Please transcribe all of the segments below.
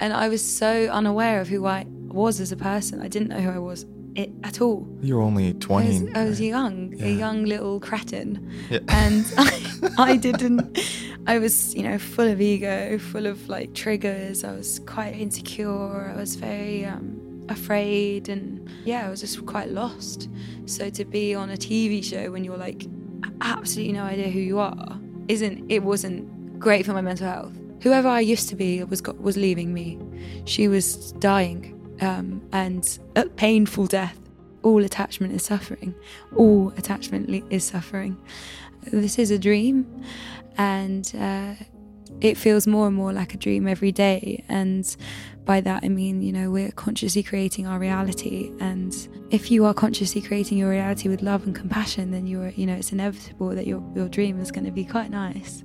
And I was so unaware of who I was as a person. I didn't know who I was at all. You were only 20. I was young, yeah. A young little cretin. Yeah. And I was, full of ego, full of triggers. I was quite insecure. I was very afraid, and I was just quite lost. So to be on a TV show when you're absolutely no idea who you are, wasn't great for my mental health. Whoever I used to be was leaving me. She was dying, and a painful death. All attachment is suffering. All attachment is suffering. This is a dream, and it feels more and more like a dream every day. And by that I mean, we're consciously creating our reality. And if you are consciously creating your reality with love and compassion, then you're, it's inevitable that your dream is going to be quite nice.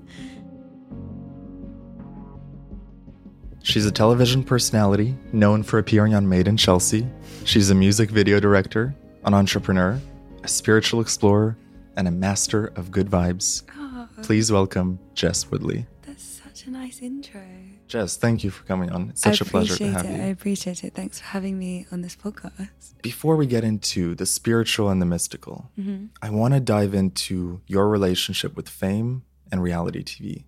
She's a television personality known for appearing on Made in Chelsea. She's a music video director, an entrepreneur, a spiritual explorer, and a master of good vibes. Oh. Please welcome Jess Woodley. That's such a nice intro. Jess, thank you for coming on. It's such a pleasure to have you. I appreciate it. Thanks for having me on this podcast. Before we get into the spiritual and the mystical, mm-hmm. I want to dive into your relationship with fame and reality TV.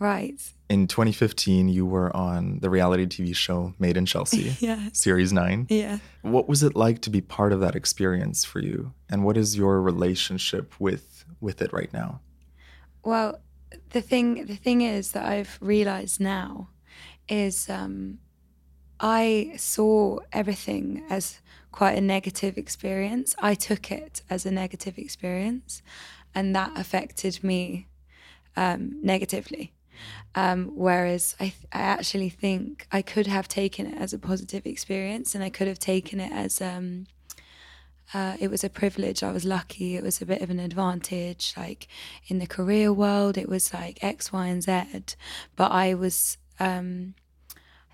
Right. In 2015, you were on the reality TV show Made in Chelsea, yeah. Series 9. Yeah. What was it like to be part of that experience for you? And what is your relationship with it right now? Well, the thing is that I've realized now is I saw everything as quite a negative experience. I took it as a negative experience, and that affected me negatively. Whereas I actually think I could have taken it as a positive experience, and I could have taken it as it was a privilege. I was lucky. It was a bit of an advantage. In the career world, it was X, Y, and Z. But I was, I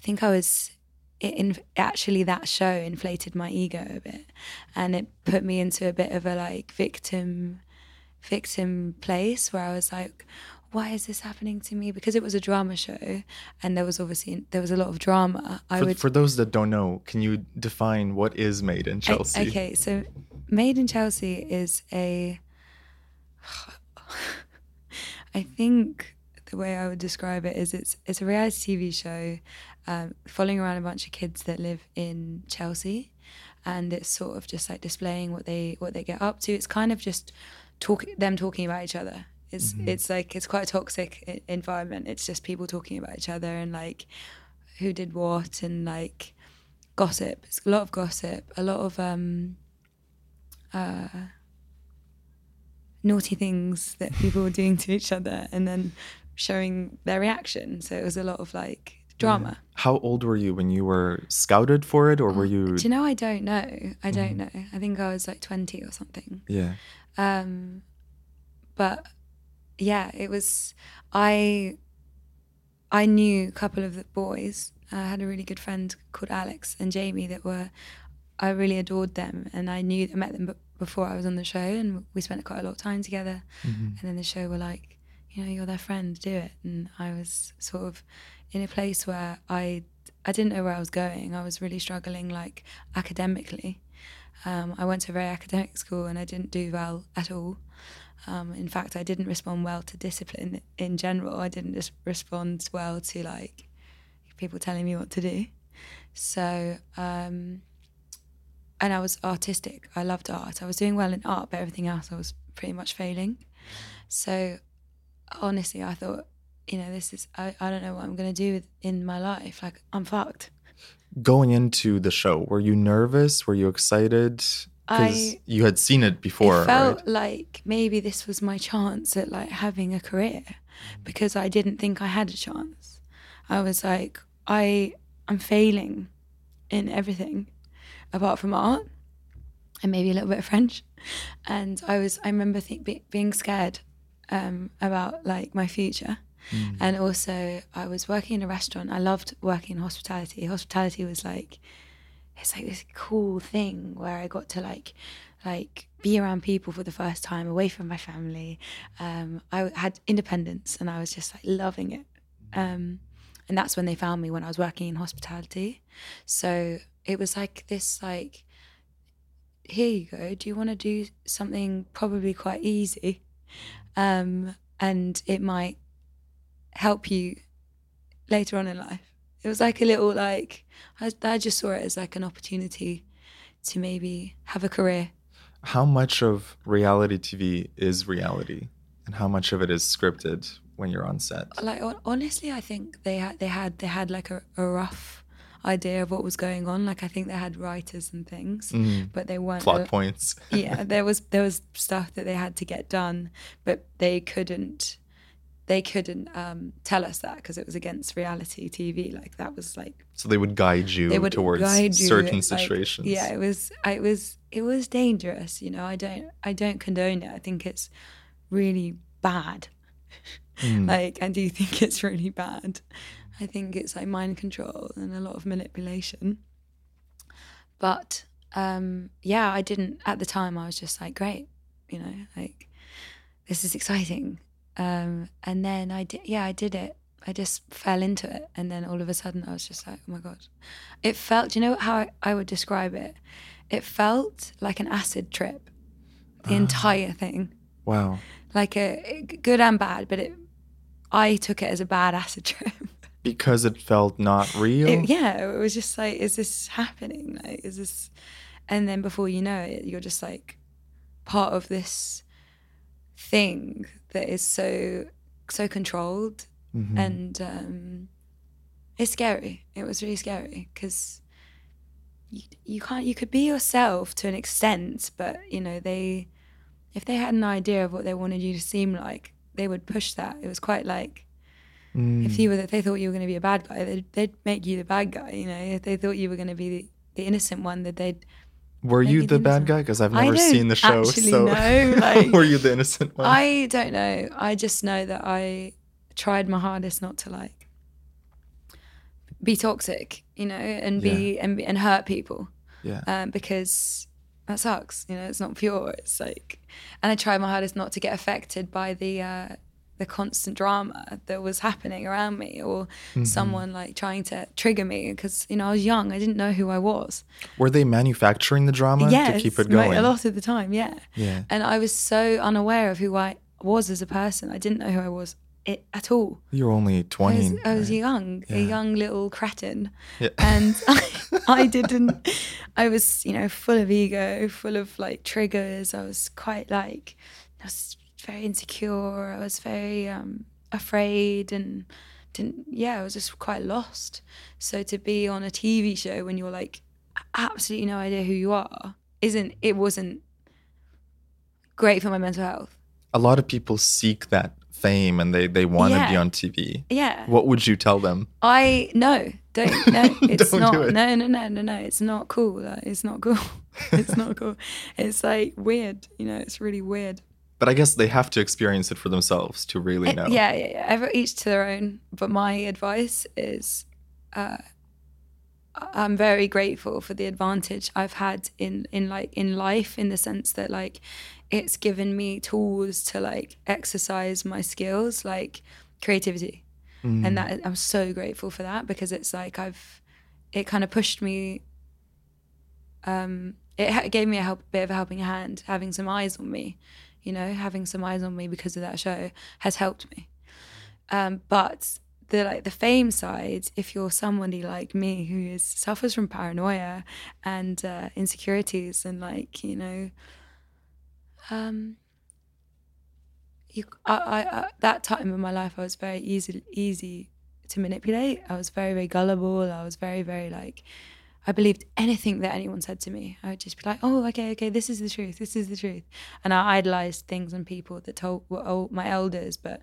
think I was, that show inflated my ego a bit, and it put me into a bit of a victim place where I was why is this happening to me? Because it was a drama show, and there was a lot of drama. For those that don't know, can you define what is Made in Chelsea? Okay, so Made in Chelsea is I think the way I would describe it is it's a reality TV show following around a bunch of kids that live in Chelsea, and it's sort of just displaying what they get up to. It's kind of just them talking about each other. It's mm-hmm. It's quite a toxic environment. It's just people talking about each other and who did what, and gossip. It's a lot of gossip, a lot of naughty things that people were doing to each other, and then showing their reaction. So it was a lot of drama. Yeah. How old were you when you were scouted for it, or were you? Do you know? I don't know. I don't mm-hmm. know. I think I was 20 or something. Yeah. But. Yeah, it was, I knew a couple of the boys. I had a really good friend called Alex and Jamie I really adored them. And I met them before I was on the show, and we spent quite a lot of time together. Mm-hmm. And then the show were you're their friend, do it. And I was sort of in a place where I didn't know where I was going. I was really struggling academically. I went to a very academic school, and I didn't do well at all. In fact, I didn't respond well to discipline in general. I didn't respond well to people telling me what to do. So, and I was artistic. I loved art. I was doing well in art, but everything else I was pretty much failing. So honestly, I thought, I don't know what I'm going to do in my life. I'm fucked. Going into the show, were you nervous? Were you excited? Because you had seen it before, it felt right? Maybe this was my chance at having a career, because I didn't think I had a chance. I was I'm failing in everything apart from art and maybe a little bit of French. And I remember being scared about my future. Mm. And also I was working in a restaurant. I loved working in hospitality. Hospitality was it's this cool thing where I got to be around people for the first time, away from my family. I had independence, and I was just loving it. And that's when they found me, when I was working in hospitality. So it was like this, like, here you go, do you want to do something probably quite easy? And it might help you later on in life. It was like a little, like, I just saw it as like an opportunity to maybe have a career. How much of reality TV is reality and how much of it is scripted when you're on set? Like, honestly, I think they had like a rough idea of what was going on. Like, I think they had writers and things, but they weren't plot points. Yeah, there was stuff that they had to get done, but they couldn't tell us that because it was against reality TV. Like, that was like, so they would guide you towards certain situations. Like, yeah, it was dangerous. You know, I don't condone it. I think it's really bad. Like, I do think it's really bad. I think it's like mind control and a lot of manipulation. But yeah, I didn't at the time. I was just like, great, you know, like, this is exciting. And then I did it. I just fell into it. And then all of a sudden I was just like, oh my God. It felt, you know how I would describe it? It felt like an acid trip, the entire thing. Wow. Like a good and bad, but I took it as a bad acid trip. Because it felt not real? It was just like, is this happening? Like, is this? And then before you know it, you're just like part of this thing that is so controlled, and it's scary. It was really scary because you could be yourself to an extent, but you know, if they had an idea of what they wanted you to seem like, they would push that. It was quite like, if they thought you were going to be a bad guy, they'd make you the bad guy. You know, if they thought you were going to be the innocent one, that they'd. Were you the bad guy? Because I've never seen the show. So know, like, were you the innocent one? I don't know. I just know that I tried my hardest not to like be toxic, you know, and be and hurt people. Yeah. Because that sucks. You know, it's not pure. It's like, and I tried my hardest not to get affected by the constant drama that was happening around me, or someone like trying to trigger me, because you know, I was young, I didn't know who I was. Were they manufacturing the drama to keep it going? A lot of the time, yeah. And I was so unaware of who I was as a person. I didn't know who I was at all. You're only 20. I was young, a young little cretin, and I was, you know, full of ego, full of like triggers. I was quite like, I was very insecure. I was very afraid and I was just quite lost. So to be on a TV show when you're like absolutely no idea who you are, wasn't great for my mental health. A lot of people seek that fame and they want to be on TV. Yeah. What would you tell them? It's not. Do it. No. It's not cool. It's not cool. It's like weird. You know, it's really weird. But I guess they have to experience it for themselves to really know. Each to their own. But my advice is I'm very grateful for the advantage I've had in life, in the sense that like it's given me tools to like exercise my skills, like creativity. And that I'm so grateful for that, because it's like it kind of pushed me, it gave me a bit of a helping hand, having some eyes on me. You know, having some eyes on me because of that show has helped me. But the fame side, if you're somebody like me who suffers from paranoia and insecurities and like, you know, that time in my life I was very easy to manipulate. I was very, very gullible. I was very, very like, I believed anything that anyone said to me. I would just be like, oh, okay, this is the truth. And I idolized things and people that were my elders, but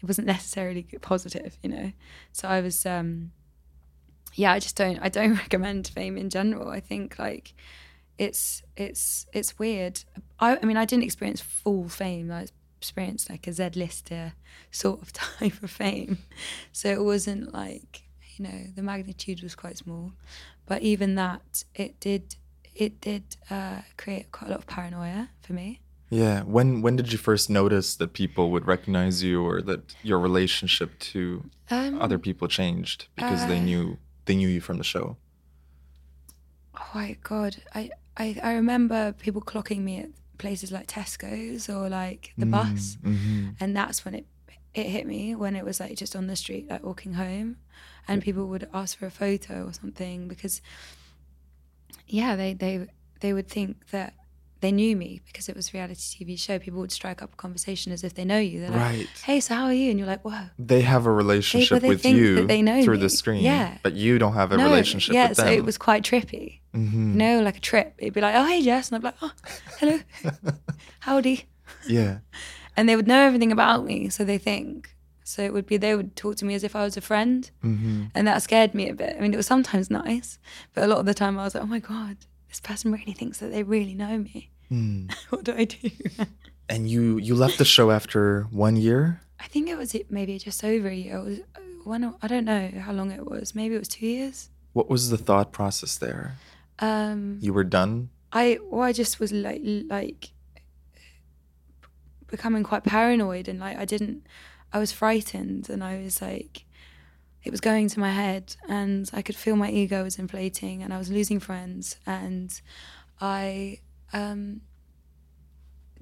it wasn't necessarily positive, you know? So I was, I don't recommend fame in general. I think like it's weird. I mean, I didn't experience full fame. I experienced like a Z-lister sort of type of fame. So it wasn't like, you know, the magnitude was quite small. But even that, it did create quite a lot of paranoia for me. Yeah. When did you first notice that people would recognize you, or that your relationship to other people changed because they knew you from the show? Oh my God. I remember people clocking me at places like Tesco's or like the bus. Mm-hmm. And that's when it hit me, when it was like just on the street, like walking home, and people would ask for a photo or something because they would think that they knew me because it was a reality TV show. People would strike up a conversation as if they know you. They're like, hey, so how are you? And you're like, whoa. They have a relationship with you through the screen, but you don't have a relationship with them. Yeah, so it was quite trippy. Mm-hmm. You know, like a trip. It'd be like, oh, hey, Jess. And I'd be like, oh, hello. Howdy. Yeah. And they would know everything about me, so they think. So it would be, they would talk to me as if I was a friend. Mm-hmm. And that scared me a bit. I mean, it was sometimes nice, but a lot of the time I was like, oh my God, this person really thinks that they really know me. Mm. What do I do? And you left the show after 1 year? I think it was maybe just over a year. It was I don't know how long it was. Maybe it was 2 years. What was the thought process there? You were done? I just was like becoming quite paranoid, and like I was frightened, and I was like, it was going to my head, and I could feel my ego was inflating, and I was losing friends, and I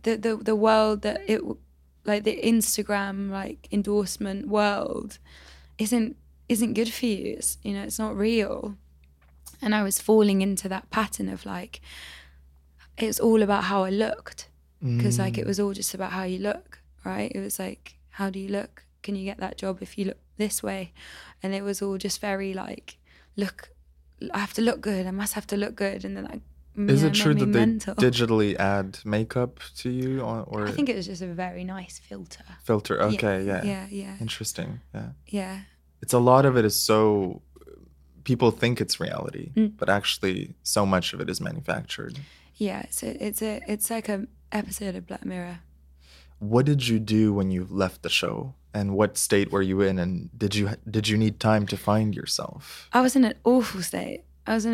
the world that it, like the Instagram like endorsement world, isn't good for you. It's, you know, it's not real. And I was falling into that pattern of like, it's all about how I looked, because like it was all just about how you look, right? It was like, how do you look? Can you get that job if you look this way? And it was all just very like, look, I have to look good. I must have to look good. And then is it true that they digitally add makeup to you, or I think it was just a very nice filter. Filter, okay, yeah. Interesting, yeah. Yeah. It's a lot of it is so, people think it's reality, but actually so much of it is manufactured. Yeah, it's like an episode of Black Mirror. What did you do when you left the show, and what state were you in, and did you need time to find yourself? I was in an awful state. Like I was,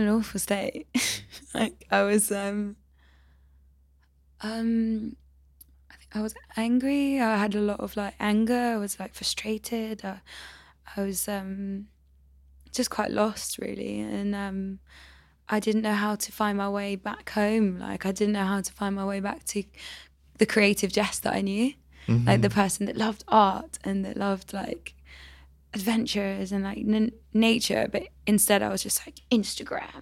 I think I was angry. I had a lot of like anger. I was like frustrated. I was just quite lost, really, and I didn't know how to find my way back home. Like I didn't know how to find my way back to the creative Jess that I knew, like the person that loved art and that loved like adventures and like nature, but instead I was just like Instagram.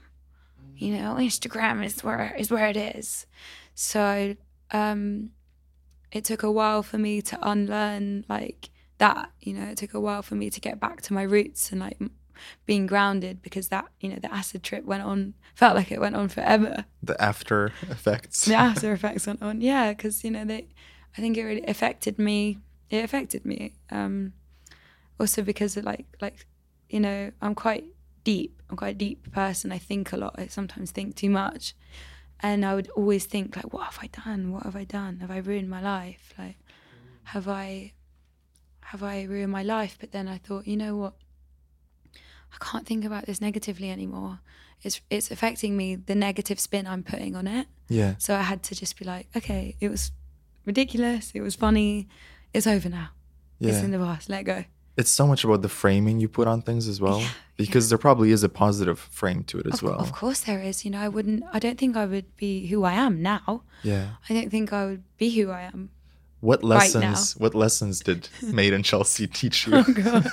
You know, Instagram is where it is. So it took a while for me to unlearn like that. You know, it took a while for me to get back to my roots and like being grounded, because that, you know, the acid trip felt like it went on forever. The after effects went on, yeah, because, you know, I think it really affected me. It affected me. Also because of like, you know, I'm quite a deep person. I think a lot. I sometimes think too much. And I would always think like, what have I done? What have I done? Have I ruined my life? Like, have I ruined my life? But then I thought, you know what? I can't think about this negatively anymore. It's affecting me, the negative spin I'm putting on it. Yeah. So I had to just be like, okay, it was ridiculous. It was funny. It's over now. Yeah. It's in the past. Let go. It's so much about the framing you put on things as well, because there probably is a positive frame to it as well. Of course there is. You know, I don't think I would be who I am now. Yeah. I don't think I would be who I am. What lessons did Made in Chelsea teach you? Oh God.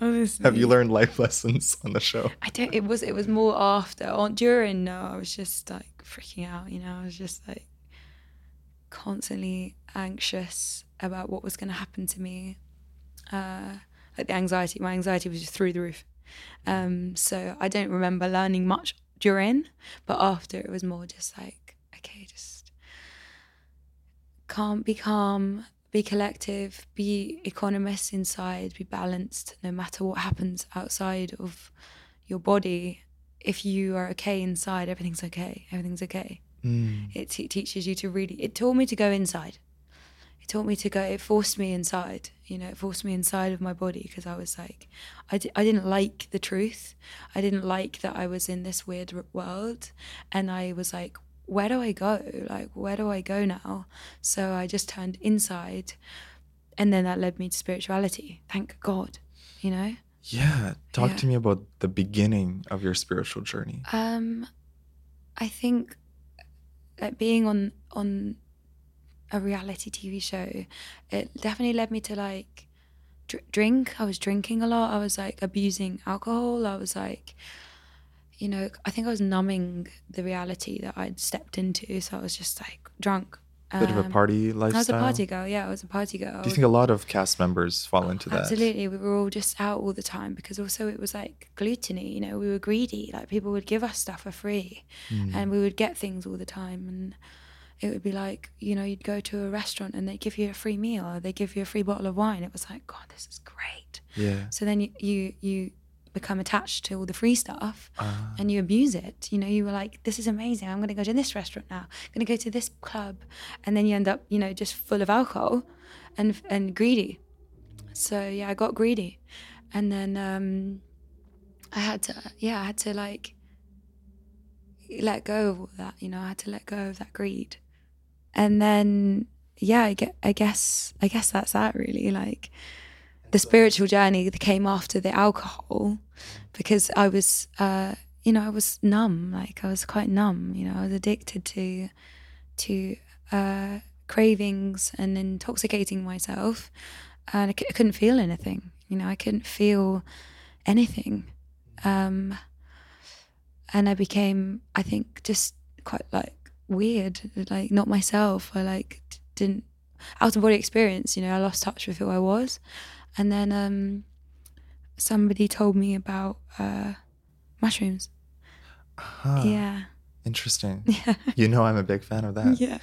Honestly. Have you learned life lessons on the show? It was more after. I was just like freaking out, you know. I was just like constantly anxious about what was going to happen to me. Like my anxiety was just through the roof. So I don't remember learning much during, but after it was more just like, okay, just be calm, be collective, be economist inside, be balanced no matter what happens outside of your body. If you are okay inside, everything's okay. Everything's okay. Mm. It teaches you to really, it taught me to go inside. It forced me inside, you know, it forced me inside of my body, because I was like, I didn't like the truth. I didn't like that I was in this weird world. And I was like, where do I go? Like, where do I go now? So I just turned inside, and then that led me to spirituality. Thank God, you know? Yeah. Talk to me about the beginning of your spiritual journey. I think like being on a reality TV show, it definitely led me to like drink. I was drinking a lot. I was like abusing alcohol. I was like, you know, I think I was numbing the reality that I'd stepped into. So I was just like drunk. Bit of a party lifestyle. I was a party girl. Yeah, I was a party girl. Do you think a lot of cast members fall into that? Absolutely. We were all just out all the time, because also it was like gluttony, you know, we were greedy. Like people would give us stuff for free and we would get things all the time. And it would be like, you know, you'd go to a restaurant and they give you a free meal or they give you a free bottle of wine. It was like, God, this is great. Yeah. So then you become attached to all the free stuff and you abuse it. You know, you were like, this is amazing. I'm going to go to this restaurant now. I'm going to go to this club. And then you end up, you know, just full of alcohol and greedy. So yeah, I got greedy. And then I had to like let go of all that, you know, I had to let go of that greed. And then, yeah, I guess that's that really, like, the spiritual journey that came after the alcohol, because I was, you know, I was numb. Like I was quite numb, you know, I was addicted to cravings and intoxicating myself, and I couldn't feel anything, you know, I couldn't feel anything. And I became, I think, just quite like weird, like not myself. I like didn't, out of body experience, you know, I lost touch with who I was. And then somebody told me about mushrooms. Uh-huh. Yeah. Interesting. Yeah. You know, I'm a big fan of that. Yeah.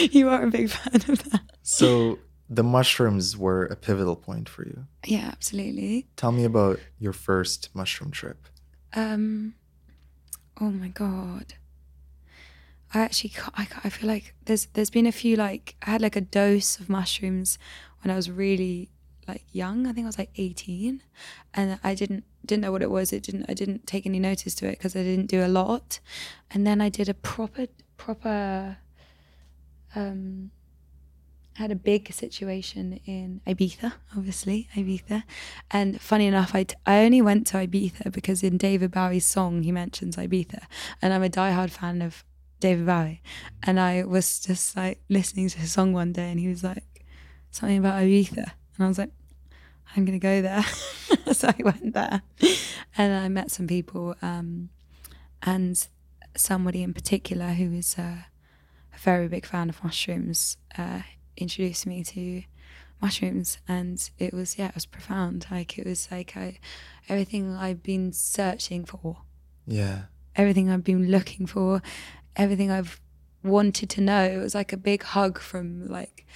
You are a big fan of that. So the mushrooms were a pivotal point for you. Yeah, absolutely. Tell me about your first mushroom trip. Oh my God. I actually can't, I feel like there's been a few, like, I had like a dose of mushrooms when I was really like young. I think I was like 18, and I didn't know what it was. I didn't take any notice to it because I didn't do a lot. And then I did a proper had a big situation in Ibiza, and funny enough, I only went to Ibiza because in David Bowie's song he mentions Ibiza, and I'm a diehard fan of David Bowie, and I was just like listening to his song one day, and he was like something about Ibiza. And I was like, I'm going to go there. So I went there and I met some people, and somebody in particular who is a very big fan of mushrooms introduced me to mushrooms. And it was profound. Like it was like everything I've been searching for. Yeah. Everything I've been looking for, everything I've wanted to know. It was like a big hug from like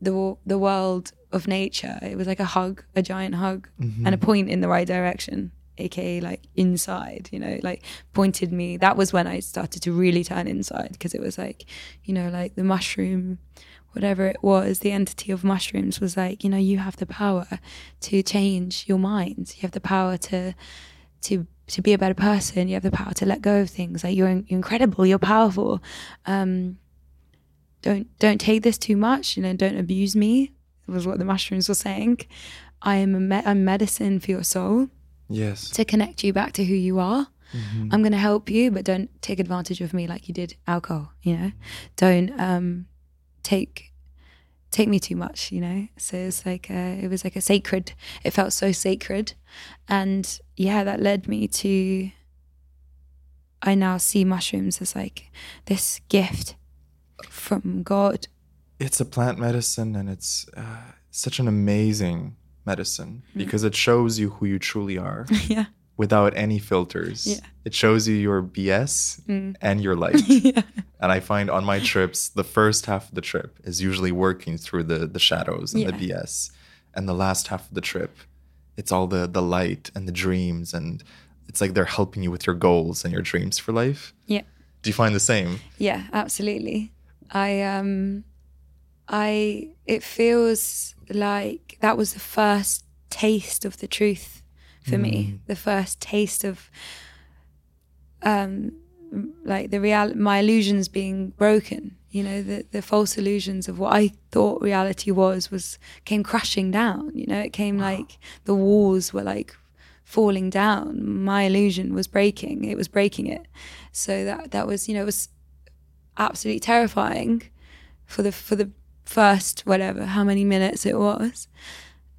the world of nature. It was like a hug, a giant hug, and a point in the right direction, aka like inside, you know, like pointed me. That was when I started to really turn inside, because it was like, you know, like the mushroom, whatever it was, the entity of mushrooms was like, you know, you have the power to change your mind. You have the power to be a better person. You have the power to let go of things. Like you're incredible, you're powerful. Don't take this too much, you know, don't abuse me, was what the mushrooms were saying. I am I'm medicine for your soul. Yes. To connect you back to who you are. I'm going to help you, but don't take advantage of me like you did alcohol, you know. Don't take me too much, you know. So it's like it was like a sacred, it felt so sacred. And yeah, that led me to, I now see mushrooms as like this gift from God. It's a plant medicine, and it's such an amazing medicine because it shows you who you truly are without any filters. Yeah. It shows you your BS and your light. And I find on my trips, the first half of the trip is usually working through the shadows and the BS. And the last half of the trip, it's all the light and the dreams. And it's like they're helping you with your goals and your dreams for life. Yeah. Do you find the same? Yeah, absolutely. It feels like that was the first taste of the truth for me. The first taste of like the my illusions being broken, you know, the false illusions of what I thought reality was came crashing down, you know, it came like the walls were like falling down. My illusion was breaking, it was breaking it. So that was, you know, it was absolutely terrifying for the first whatever, how many minutes it was.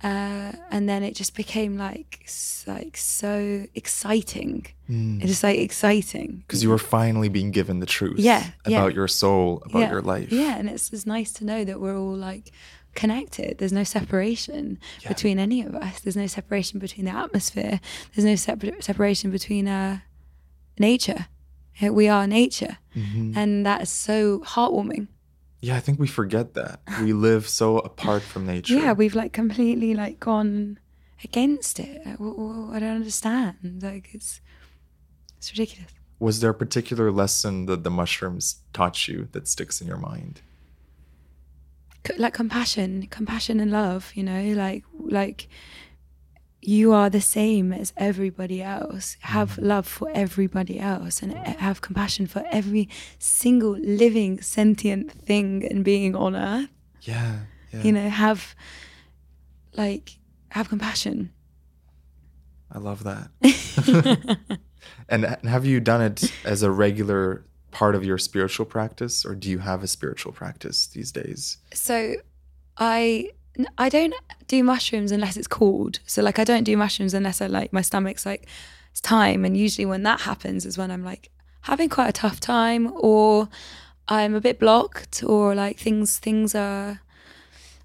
And then it just became like so exciting. It is like exciting. Because you were finally being given the truth about your soul, about your life. Yeah, and it's nice to know that we're all like connected. There's no separation between any of us. There's no separation between the atmosphere. There's no separation between nature. We are nature. Mm-hmm. And that is so heartwarming. Yeah, I think we forget that. We live so apart from nature. Yeah, we've like completely like gone against it. I don't understand. Like it's ridiculous. Was there a particular lesson that the mushrooms taught you that sticks in your mind? Like compassion and love, you know, like you are the same as everybody else. Have love for everybody else and have compassion for every single living sentient thing and being on earth. Yeah. You know, have compassion. I love that. And have you done it as a regular part of your spiritual practice, or do you have a spiritual practice these days? So I don't do mushrooms unless it's called. So like I don't do mushrooms unless I like my stomach's like it's time, and usually when that happens is when I'm like having quite a tough time, or I'm a bit blocked, or like things are,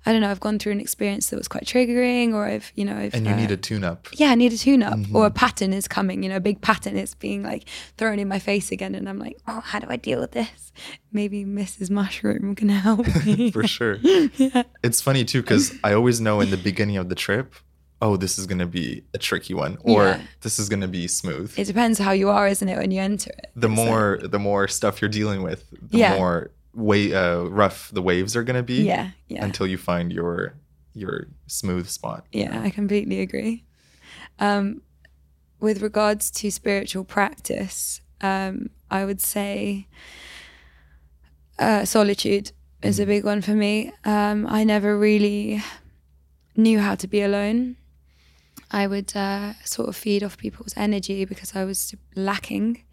I don't know, I've gone through an experience that was quite triggering, or you need a tune-up. Yeah, I need a tune-up. Mm-hmm. Or a pattern is coming, you know, a big pattern is being like thrown in my face again, and I'm like, oh, how do I deal with this? Maybe Mrs. Mushroom can help me. For sure. Yeah. It's funny too, because I always know in the beginning of the trip, oh, this is going to be a tricky one, or this is going to be smooth. It depends how you are, isn't it, when you enter it. The more stuff you're dealing with, the more rough the waves are going to be until you find your smooth spot. Yeah, I completely agree. With regards to spiritual practice, I would say solitude is a big one for me. I never really knew how to be alone. I would sort of feed off people's energy because I was lacking.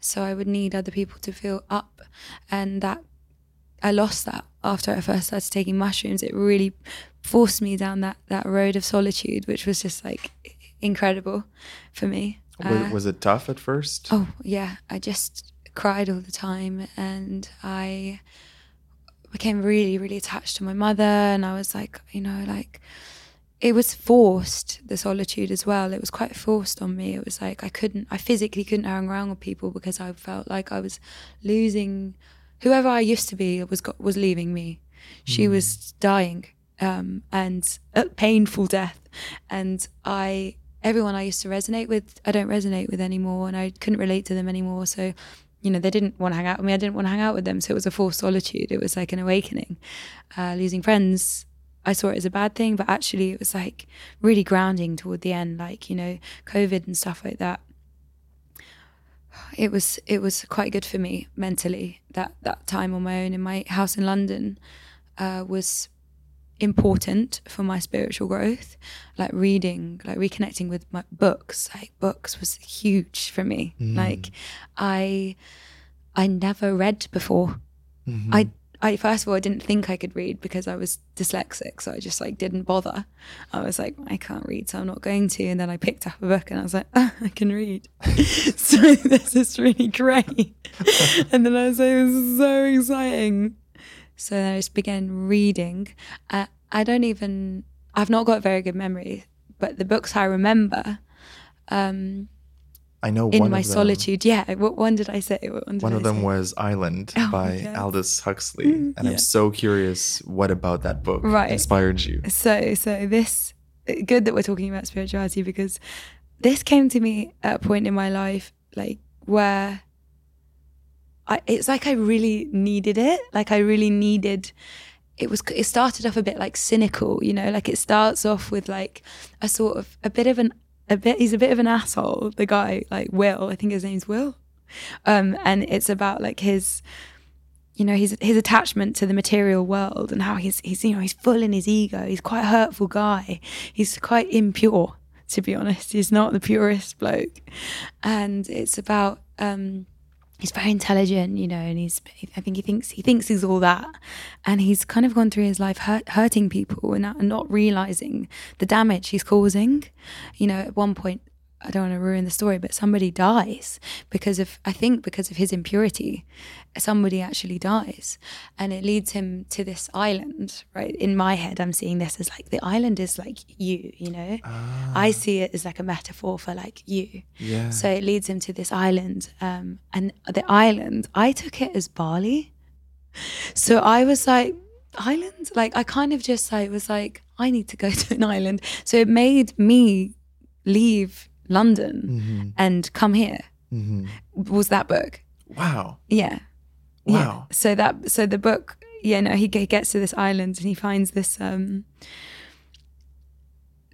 So I would need other people to feel up, and that I lost that after I first started taking mushrooms. It really forced me down that road of solitude, which was just like incredible for me. Was it tough at first? Oh yeah, I just cried all the time, and I became really, really attached to my mother, and I was like, you know, like it was forced, the solitude as well. It was quite forced on me. It was like I physically couldn't hang around with people because I felt like I was losing whoever I used to be was leaving me. She was dying, and a painful death. And everyone I used to resonate with, I don't resonate with anymore, and I couldn't relate to them anymore. So, you know, they didn't want to hang out with me. I didn't want to hang out with them. So it was a forced solitude. It was like an awakening. Losing friends, I saw it as a bad thing, but actually it was like really grounding toward the end. Like, you know, COVID and stuff like that, it was quite good for me mentally. That time on my own in my house in London was important for my spiritual growth. Like reading, like reconnecting with my books. Like books was huge for me. Like I never read before. I first of all, I didn't think I could read because I was dyslexic, so I just like didn't bother. I was like, I can't read, so I'm not going to. And then I picked up a book and I was like, oh, I can read. So this is really great. And then I was like, this is so exciting. So then I just began reading. I've not got very good memory, but the books I remember, I know one in my solitude. Yeah, what one did I say? One of them was Island by Aldous Huxley, and I'm so curious what about that book inspired you. So this, good that we're talking about spirituality, because this came to me at a point in my life, like where it's like I really needed it. Like I really needed. It started off a bit like cynical, you know, like it starts off with like a sort of a bit of an. He's a bit of an asshole, the guy, like Will, I think his name's Will. And it's about like his, you know, his attachment to the material world and how he's full in his ego. He's quite a hurtful guy. He's quite impure, to be honest. He's not the purest bloke. And it's about, he's very intelligent, you know, and I think he thinks he's all that. And he's kind of gone through his life hurting people and not realizing the damage he's causing. You know, at one point, I don't want to ruin the story, but somebody dies because of his impurity. Somebody actually dies, and it leads him to this island, right? In my head, I'm seeing this as like the island is like you know? Ah. I see it as like a metaphor for like you. Yeah. So it leads him to this island, and the island, I took it as Bali. So I was like, island? Like I kind of just like was like, I need to go to an island. So it made me leave London mm-hmm. and come here mm-hmm. was that book. Wow. Yeah. Wow. Yeah. So the book, yeah, no, he gets to this island and he finds this,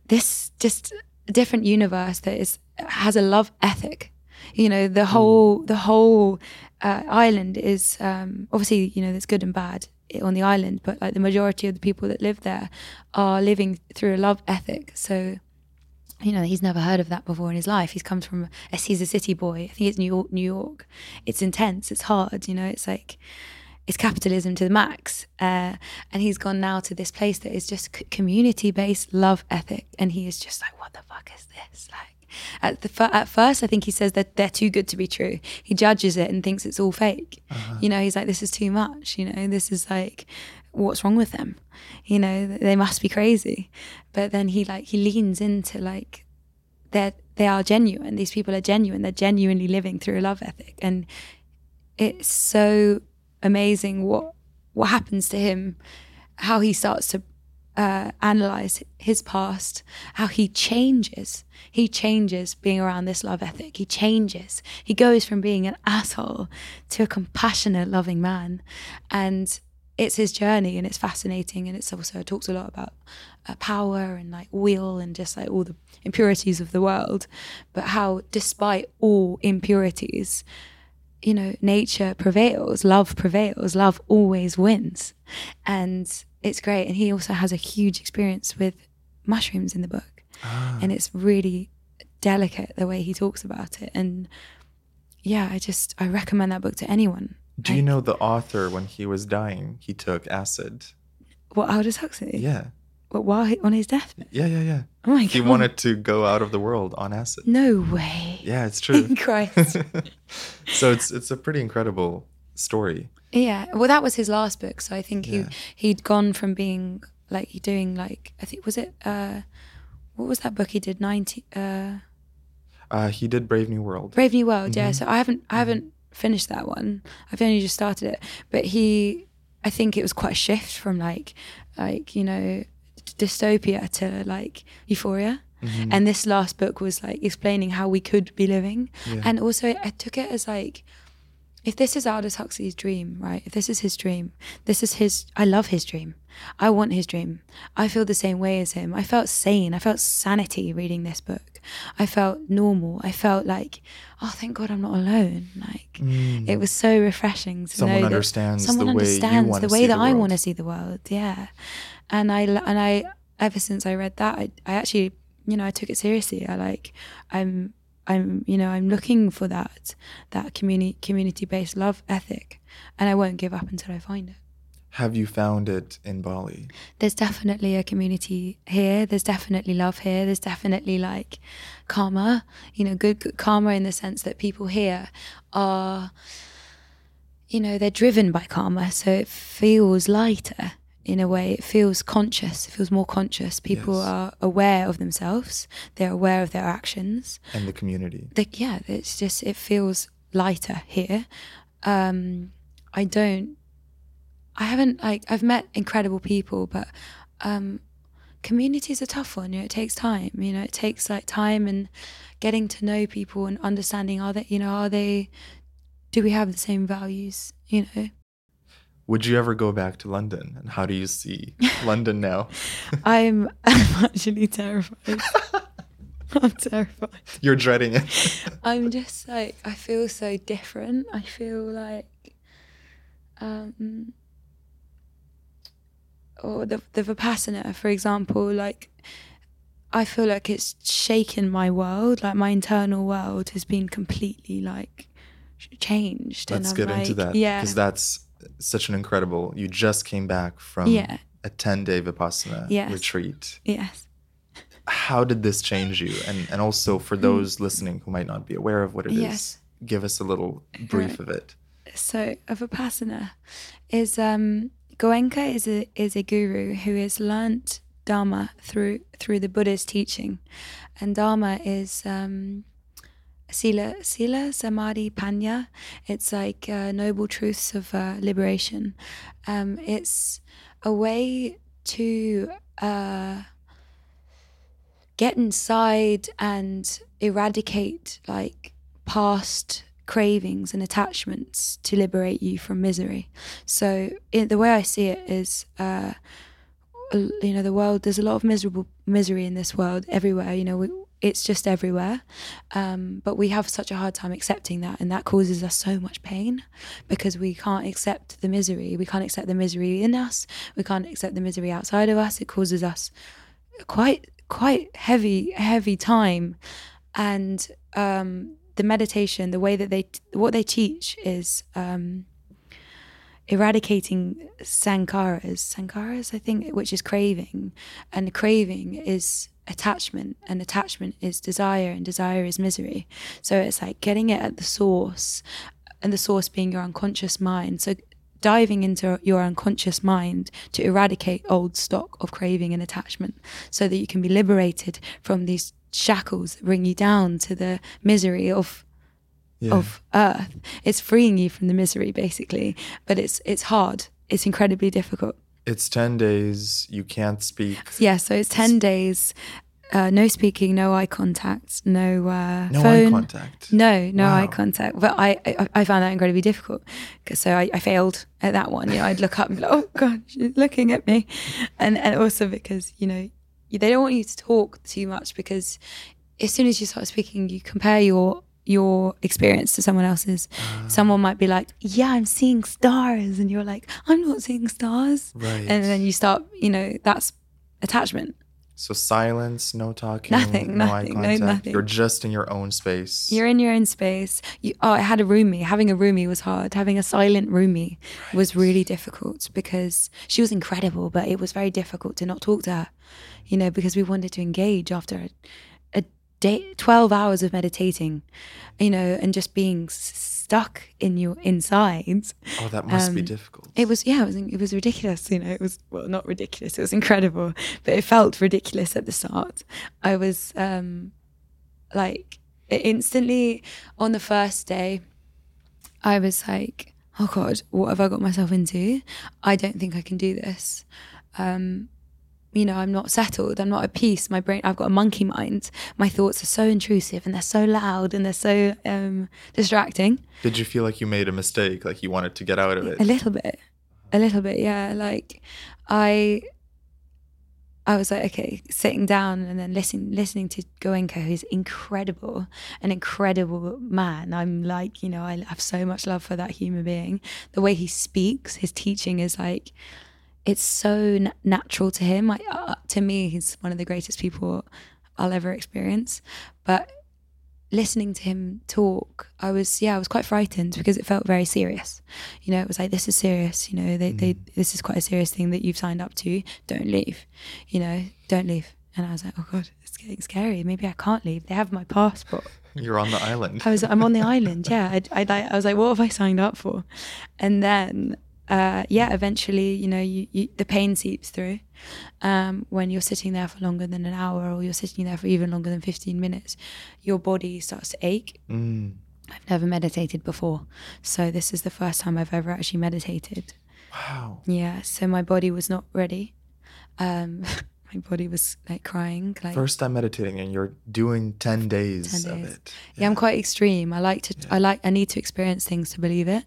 this just different universe that has a love ethic. You know, the whole island is, obviously, you know, there's good and bad on the island, but like the majority of the people that live there are living through a love ethic. So, you know, he's never heard of that before in his life. He's come from, he's a city boy. I think it's New York. It's intense, it's hard, you know, it's like, it's capitalism to the max. And he's gone now to this place that is just community-based love ethic. And he is just like, what the fuck is this? Like, at first, I think he says that they're too good to be true. He judges it and thinks it's all fake. Uh-huh. You know, he's like, this is too much, you know, this is like, what's wrong with them? You know, they must be crazy. But then he leans into like they are genuine. These people are genuine. They're genuinely living through a love ethic. And it's so amazing what happens to him, how he starts to analyze his past, how he changes. He changes being around this love ethic. He changes. He goes from being an asshole to a compassionate, loving man. And it's his journey, and it's fascinating, and it's also, it talks a lot about power and like will and just like all the impurities of the world, but how despite all impurities, you know, nature prevails, love always wins. And it's great. And he also has a huge experience with mushrooms in the book. Ah. And it's really delicate the way he talks about it. And yeah, I recommend that book to anyone. Do you know the author, when he was dying, he took acid? What, Aldous Huxley? Yeah. What, on his deathbed? Yeah. Oh my God. He wanted to go out of the world on acid. No way. Yeah, it's true. Christ. So it's a pretty incredible story. Yeah. Well, that was his last book. So I think he'd gone from being like doing like, I think, was it, what was that book he did? He did Brave New World. Brave New World, yeah. Mm-hmm. So I haven't finished that one. I've only just started it, but I think it was quite a shift from like you know, dystopia to like euphoria. Mm-hmm. And this last book was like explaining how we could be living, and also I took it as like, if this is Aldous Huxley's dream, right? If this is his dream, I love his dream. I want his dream. I feel the same way as him. I felt sane. I felt sanity reading this book. I felt normal. I felt like, oh, thank God I'm not alone. Like, it was so refreshing to know that someone understands the way that I want to see the world. Yeah. And I ever since I read that, I actually, you know, I took it seriously. I'm looking for that community-based love ethic, and I won't give up until I find it. Have you found it in Bali? There's definitely a community here. There's definitely love here. There's definitely like karma, you know, good karma in the sense that people here are, you know, they're driven by karma. So it feels lighter. In a way, it feels conscious. It feels more conscious. People are aware of themselves. They're aware of their actions. And the community. It's just, it feels lighter here. I've met incredible people, but community is a tough one. You know, it takes time. You know, it takes like time and getting to know people and understanding, do we have the same values, you know? Would you ever go back to London? And how do you see London now? I'm actually terrified. I'm terrified. You're dreading it. I'm just like, I feel so different. I feel like or the Vipassana, for example, like I feel like it's shaken my world, like my internal world has been completely like changed. Let's get into that. Yeah. Because that's such an incredible, you just came back from a 10-day Vipassana retreat. Yes. How did this change you? And also for those listening who might not be aware of what it is, give us a little brief of it. So a Vipassana is, Goenka is a guru who has learnt Dharma through the Buddha's teaching. And Dharma is Sila, Samadi, Panya. It's like noble truths of liberation. It's a way to get inside and eradicate like past cravings and attachments to liberate you from misery. So the way I see it is, you know, the world, there's a lot of misery in this world everywhere, you know, it's just everywhere. But we have such a hard time accepting that, and that causes us so much pain because we can't accept the misery. We can't accept the misery in us. We can't accept the misery outside of us. It causes us quite heavy time. And the meditation, the way that what they teach is eradicating Sankaras, I think, which is craving, and craving is attachment, and attachment is desire, and desire is misery. So it's like getting it at the source, and the source being your unconscious mind. So diving into your unconscious mind to eradicate old stock of craving and attachment, so that you can be liberated from these shackles that bring you down to the misery of earth. It's freeing you from the misery, basically, but it's hard. It's incredibly difficult. It's 10 days, you can't speak. Yeah, so it's 10 days, no speaking, no eye contact, no no phone. Eye contact? No wow. Eye contact. But I found that incredibly difficult. So I failed at that one. You know, I'd look up and be like, oh God, she's looking at me. And also because, you know, they don't want you to talk too much, because as soon as you start speaking, you compare your experience to someone else's. Someone might be like, yeah, I'm seeing stars. And you're like, I'm not seeing stars. Right. And then you start, you know, that's attachment. So silence, no talking, nothing, eye contact. No, nothing. You're just in your own space. You're in your own space. I had a roomie. Having a roomie was hard. Having a silent roomie was really difficult, because she was incredible, but it was very difficult to not talk to her, you know, because we wanted to engage after a day, 12 hours of meditating, you know, and just being stuck in your insides. Oh, that must be difficult. It was, it was ridiculous, you know. It was, well, not ridiculous, it was incredible, but it felt ridiculous at the start. I was like, instantly on the first day, I was like, oh God, what have I got myself into? I don't think I can do this. You know, I'm not settled, I'm not at peace, my brain, I've got a monkey mind. My thoughts are so intrusive, and they're so loud, and they're so distracting. Did you feel like you made a mistake, like you wanted to get out of it? A little bit, yeah. Like I was like, okay, sitting down and then listening to Goenka, who's incredible, an incredible man. I'm like, you know, I have so much love for that human being. The way he speaks, his teaching is like, it's so natural to him. To me, he's one of the greatest people I'll ever experience. But listening to him talk, I was quite frightened, because it felt very serious. You know, it was like, this is serious. You know, this is quite a serious thing that you've signed up to. Don't leave. You know, don't leave. And I was like, oh God, it's getting scary. Maybe I can't leave. They have my passport. You're on the island. I'm on the island. Yeah. I was like, what have I signed up for? And then. Eventually, you know, you the pain seeps through when you're sitting there for longer than an hour, or you're sitting there for even longer than 15 minutes. Your body starts to ache. I've never meditated before, so this is the first time I've ever actually meditated. Wow. Yeah, so my body was not ready. My body was like crying. Like, first time meditating, and you're doing 10 days of it. Yeah, I'm quite extreme. I need to experience things to believe it.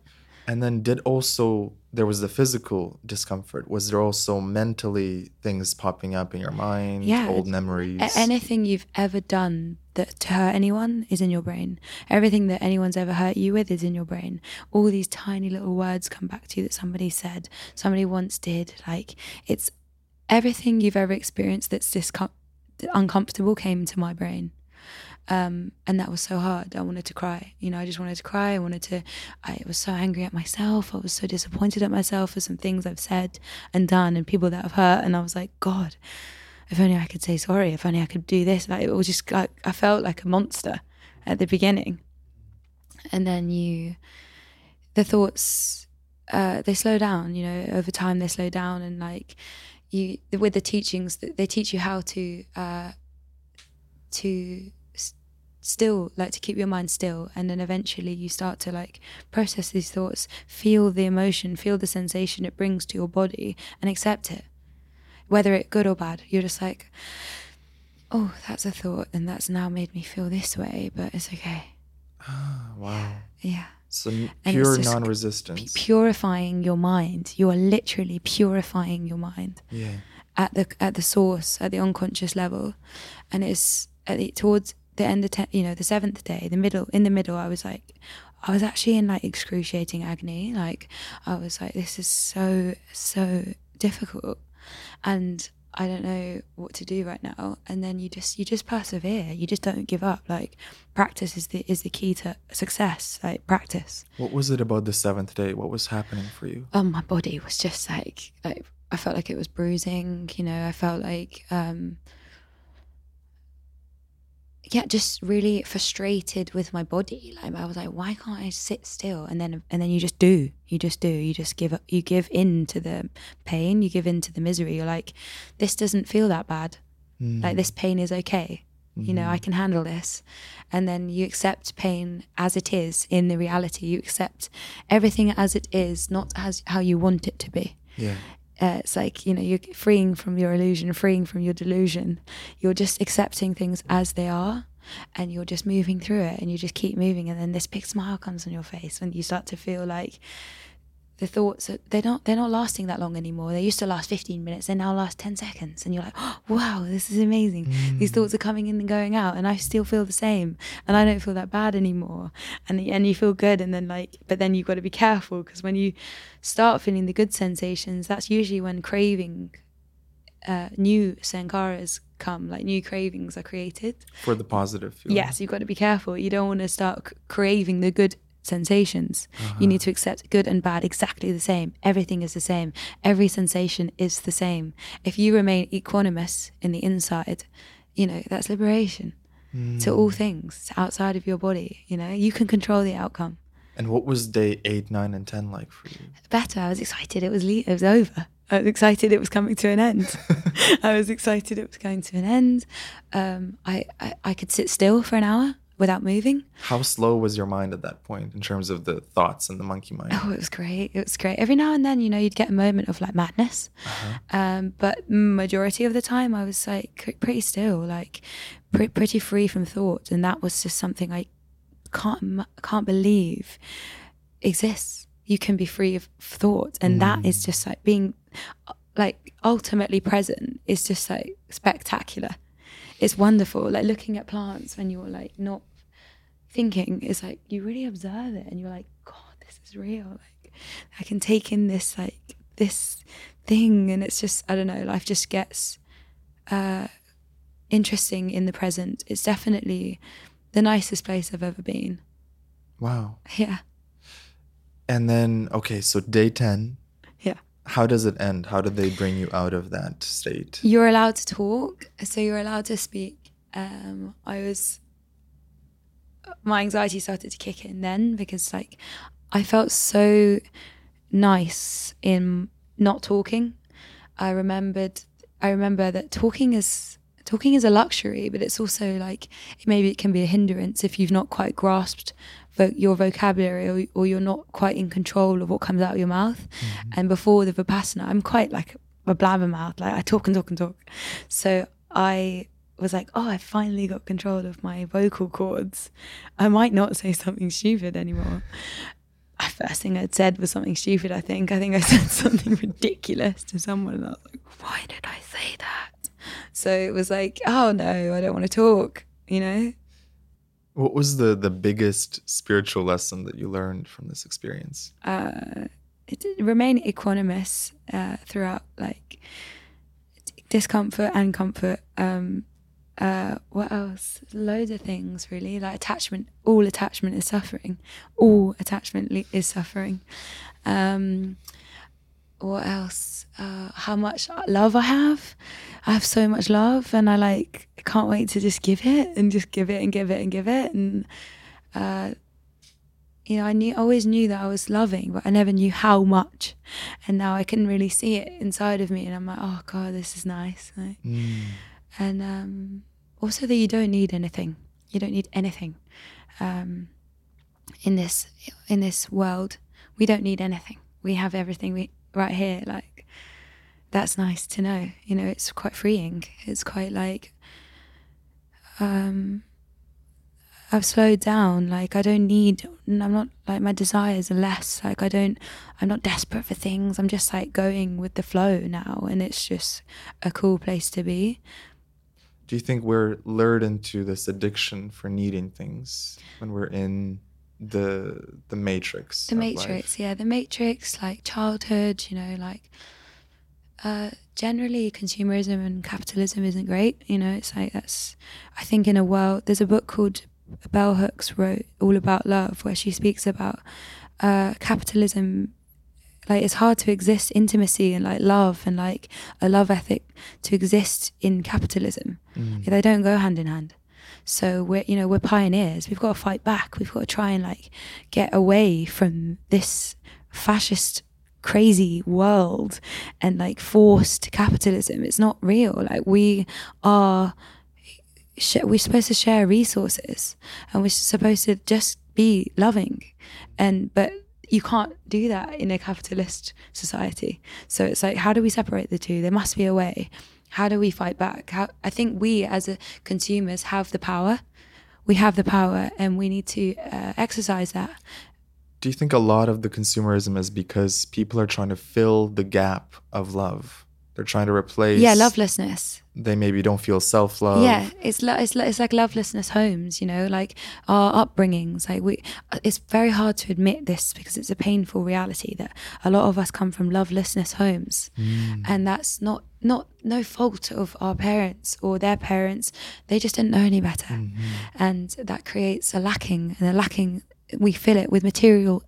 And then did also, there was the physical discomfort. Was there also mentally things popping up in your mind, old memories? Anything you've ever done that to hurt anyone is in your brain. Everything that anyone's ever hurt you with is in your brain. All these tiny little words come back to you that somebody said, somebody once did. Like, it's everything you've ever experienced that's uncomfortable came to my brain. And that was so hard. I wanted to cry. You know, I just wanted to cry. I was so angry at myself. I was so disappointed at myself for some things I've said and done and people that I've hurt. And I was like, God, if only I could say sorry. If only I could do this. Like, it was just, I felt like a monster at the beginning. And then the thoughts, they slow down, you know, over time they slow down. And like with the teachings, they teach you how to still, like, to keep your mind still, and then eventually you start to like process these thoughts, feel the emotion, feel the sensation it brings to your body, and accept it, whether it's good or bad. You're just like, oh, that's a thought, and that's now made me feel this way, but it's okay. Wow. Yeah. So pure non-resistance. Purifying your mind. You are literally purifying your mind. Yeah. At the source, at the unconscious level, and it's towards the end of the seventh day, in the middle, I was actually in like excruciating agony. Like, I was like, this is so, so difficult, and I don't know what to do right now. And then you just persevere. You just don't give up. Like, practice is the key to success. Like, practice. What was it about the seventh day? What was happening for you? Oh, my body was just like I felt like it was bruising. You know, I felt like. Just really frustrated with my body. Like, I was like, why can't I sit still? And then you just give up, you give in to the pain, you give in to the misery. You're like, this doesn't feel that bad. Mm. Like, this pain is okay. Mm-hmm. You know, I can handle this. And then you accept pain as it is in the reality. You accept everything as it is, not as how you want it to be. Yeah. It's like, you know, you're freeing from your illusion, freeing from your delusion. You're just accepting things as they are, and you're just moving through it, and you just keep moving, and then this big smile comes on your face, and you start to feel like the thoughts, they're not lasting that long anymore. They used to last 15 minutes, they now last 10 seconds, and you're like, oh, wow, this is amazing. Mm. These thoughts are coming in and going out, and I still feel the same, and I don't feel that bad anymore. And you feel good, and then like, but then you've got to be careful, because when you start feeling the good sensations, that's usually when craving, new sankaras come, like new cravings are created. For the positive feeling. Yes, you've got to be careful. You don't want to start craving the good sensations. Uh-huh. You need to accept good and bad exactly the same. Everything is the same. Every sensation is the same. If you remain equanimous in the inside, you know, that's liberation to all things outside of your body. You know, you can control the outcome. And what was day 8, 9, and 10 like for you? Better. I was excited. It was over. I was excited it was coming to an end. I was excited it was going to an end. I could sit still for an hour without moving. How slow was your mind at that point in terms of the thoughts and the monkey mind? Oh, it was great. It was great. Every now and then, you know, you'd get a moment of like madness. Uh-huh. But majority of the time I was like pretty still, like pretty free from thought. And that was just something I can't believe exists. You can be free of thought. And that is just like being like ultimately present is just like spectacular. It's wonderful. Like looking at plants when you're like not thinking, it's like you really observe it and you're like, God, this is real. Like I can take in this, like this thing. And it's just, I don't know, life just gets interesting in the present. It's definitely the nicest place I've ever been. Wow. Yeah. And then, okay, so day 10. Yeah. How does it end? How do they bring you out of that state? You're allowed to talk, so you're allowed to speak. My anxiety started to kick in then, because like I felt so nice in not talking. I remember that talking is a luxury, but it's also like maybe it can be a hindrance if you've not quite grasped your vocabulary, or you're not quite in control of what comes out of your mouth. Mm-hmm. And before the Vipassana, I'm quite like a blabbermouth, like I talk and talk and talk. So I was like, oh, I finally got control of my vocal cords. I might not say something stupid anymore. first thing I'd said was something stupid, I think. I think I said something ridiculous to someone and I was like, why did I say that? So it was like, oh no, I don't want to talk, you know? What was the biggest spiritual lesson that you learned from this experience? Remain equanimous throughout, like, discomfort and comfort. What else? Loads of things, really. Like attachment. All attachment is suffering. All attachment is suffering. What else? How much love I have. I have so much love, and I can't wait to just give it and just give it and give it and give it. And you know, I always knew that I was loving, but I never knew how much. And now I can really see it inside of me, and I'm like, oh God, this is nice. Like, and also that you don't need anything. You don't need anything in this world. We don't need anything. We have everything right here. Like, that's nice to know. You know, it's quite freeing. It's quite like, I've slowed down. Like, I don't need, I'm not, like, my desires are less. Like, I'm not desperate for things. I'm just like going with the flow now, and it's just a cool place to be. Do you think we're lured into this addiction for needing things when we're in the matrix? The matrix, yeah. The matrix, like childhood, you know, like generally consumerism and capitalism isn't great. You know, it's like that's, I think in a world, there's a book called Bell Hooks wrote All About Love, where she speaks about capitalism. Like, it's hard to exist intimacy and like love and like a love ethic to exist in capitalism. They don't go hand in hand. So we're pioneers. We've got to fight back. We've got to try and like get away from this fascist crazy world and like forced capitalism. It's not real. Like, we're supposed to share resources, and we're supposed to just be loving, but you can't do that in a capitalist society. So it's like, how do we separate the two? There must be a way. How do we fight back? I think we as consumers have the power. We have the power, and we need to exercise that. Do you think a lot of the consumerism is because people are trying to fill the gap of love? They're trying to replace... Yeah, lovelessness. They maybe don't feel self-love. Yeah, it's like lovelessness homes, you know, like our upbringings. Like it's very hard to admit this because it's a painful reality that a lot of us come from lovelessness homes. And that's no fault of our parents or their parents. They just didn't know any better. And that creates a lacking. We fill it with material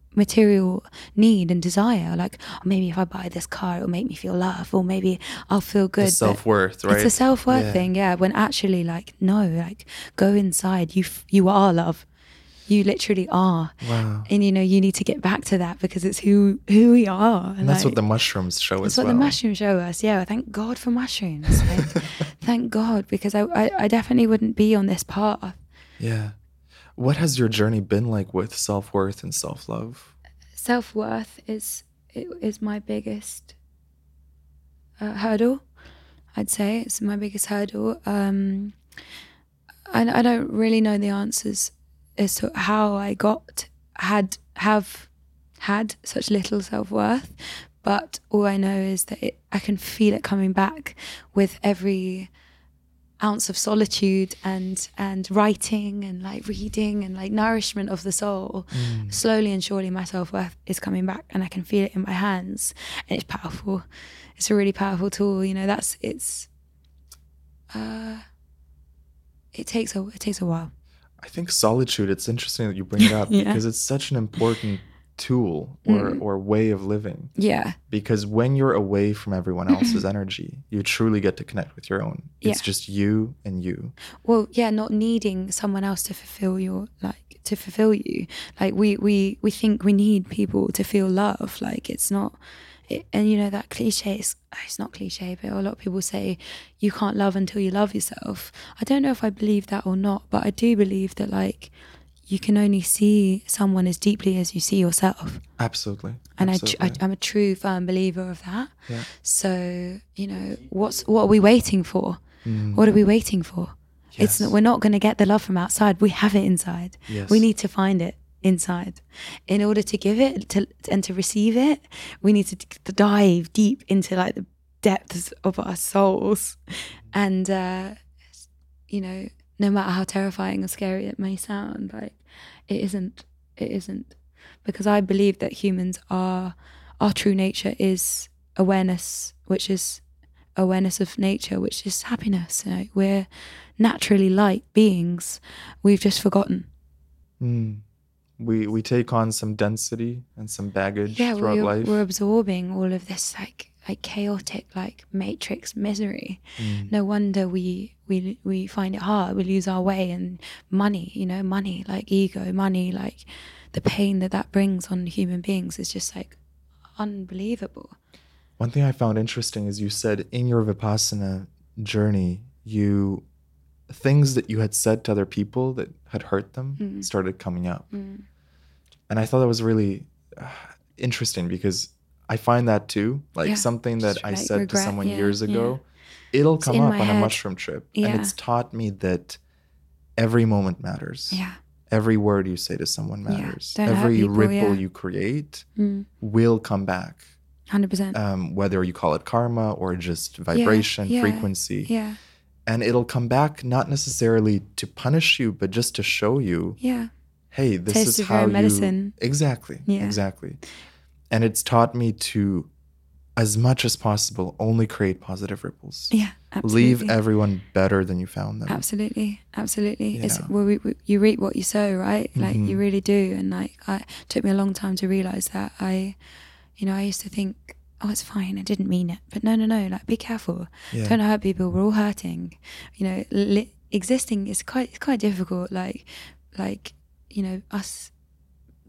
need and desire, like maybe if I buy this car it'll make me feel love, or maybe I'll feel good. It's self-worth, right? It's a self-worth thing, yeah, when actually, like, no, like, go inside. You are love. You literally are. Wow. And you know, you need to get back to that because it's who we are. And that's what the mushrooms show us. That's what the mushrooms show us, yeah. Thank God for mushrooms. Like, thank God, because I definitely wouldn't be on this path. Yeah. What has your journey been like with self-worth and self-love? Self-worth is my biggest hurdle, I'd say. It's my biggest hurdle. I don't really know the answers as to how I had such little self-worth, but all I know is that I can feel it coming back with every ounce of solitude and writing and like reading and like nourishment of the soul. Slowly and surely my self-worth is coming back, and I can feel it in my hands, and it's powerful. It's a really powerful tool, you know. It takes a while. I think solitude, it's interesting that you bring it up because it's such an important tool or way of living, because when you're away from everyone else's energy, you truly get to connect with your own. It's just you and you. Well, yeah, not needing someone else to fulfill you. Like, we think we need people to feel love. Like, it's not it, and you know that cliche, it's not cliche, but a lot of people say you can't love until you love yourself. I don't know if I believe that or not, but I do believe that, like, you can only see someone as deeply as you see yourself. Absolutely. And I'm a true firm believer of that. Yeah. So, you know, what are we waiting for? What are we waiting for? Yes. We're not going to get the love from outside. We have it inside. Yes. We need to find it inside. In order to give it and to receive it, we need to dive deep into like the depths of our souls. And, you know, no matter how terrifying or scary it may sound, like it isn't. Because I believe that humans are, our true nature is awareness, which is awareness of nature, which is happiness. You know, we're naturally light beings. We've just forgotten. Mm. We take on some density and some baggage throughout life. We're absorbing all of this like chaotic, like matrix misery. Mm. No wonder we find it hard. We lose our way, and money, you know, money, like ego, money, like the pain that brings on human beings is just like unbelievable. One thing I found interesting is you said in your Vipassana journey, things that you had said to other people that had hurt them started coming up. Mm. And I thought that was really interesting, because I find that too. Like something that I said regret, to someone years ago, it'll come up on a mushroom trip. Yeah. And it's taught me that every moment matters. Yeah. Every word you say to someone matters. Every ripple you create will come back. 100%. Whether you call it karma or just vibration, frequency. Yeah. And it'll come back not necessarily to punish you, but just to show you, hey, this taste is how you... medicine. Exactly, exactly. And it's taught me to, as much as possible, only create positive ripples. Yeah, absolutely. Leave everyone better than you found them. Absolutely, absolutely. Yeah. It's, you reap what you sow, right? Like, you really do. And like, it took me a long time to realize that. I used to think, oh, it's fine, I didn't mean it. But no, like, be careful. Yeah. Don't hurt people, we're all hurting. You know, existing is quite difficult. Like, you know, us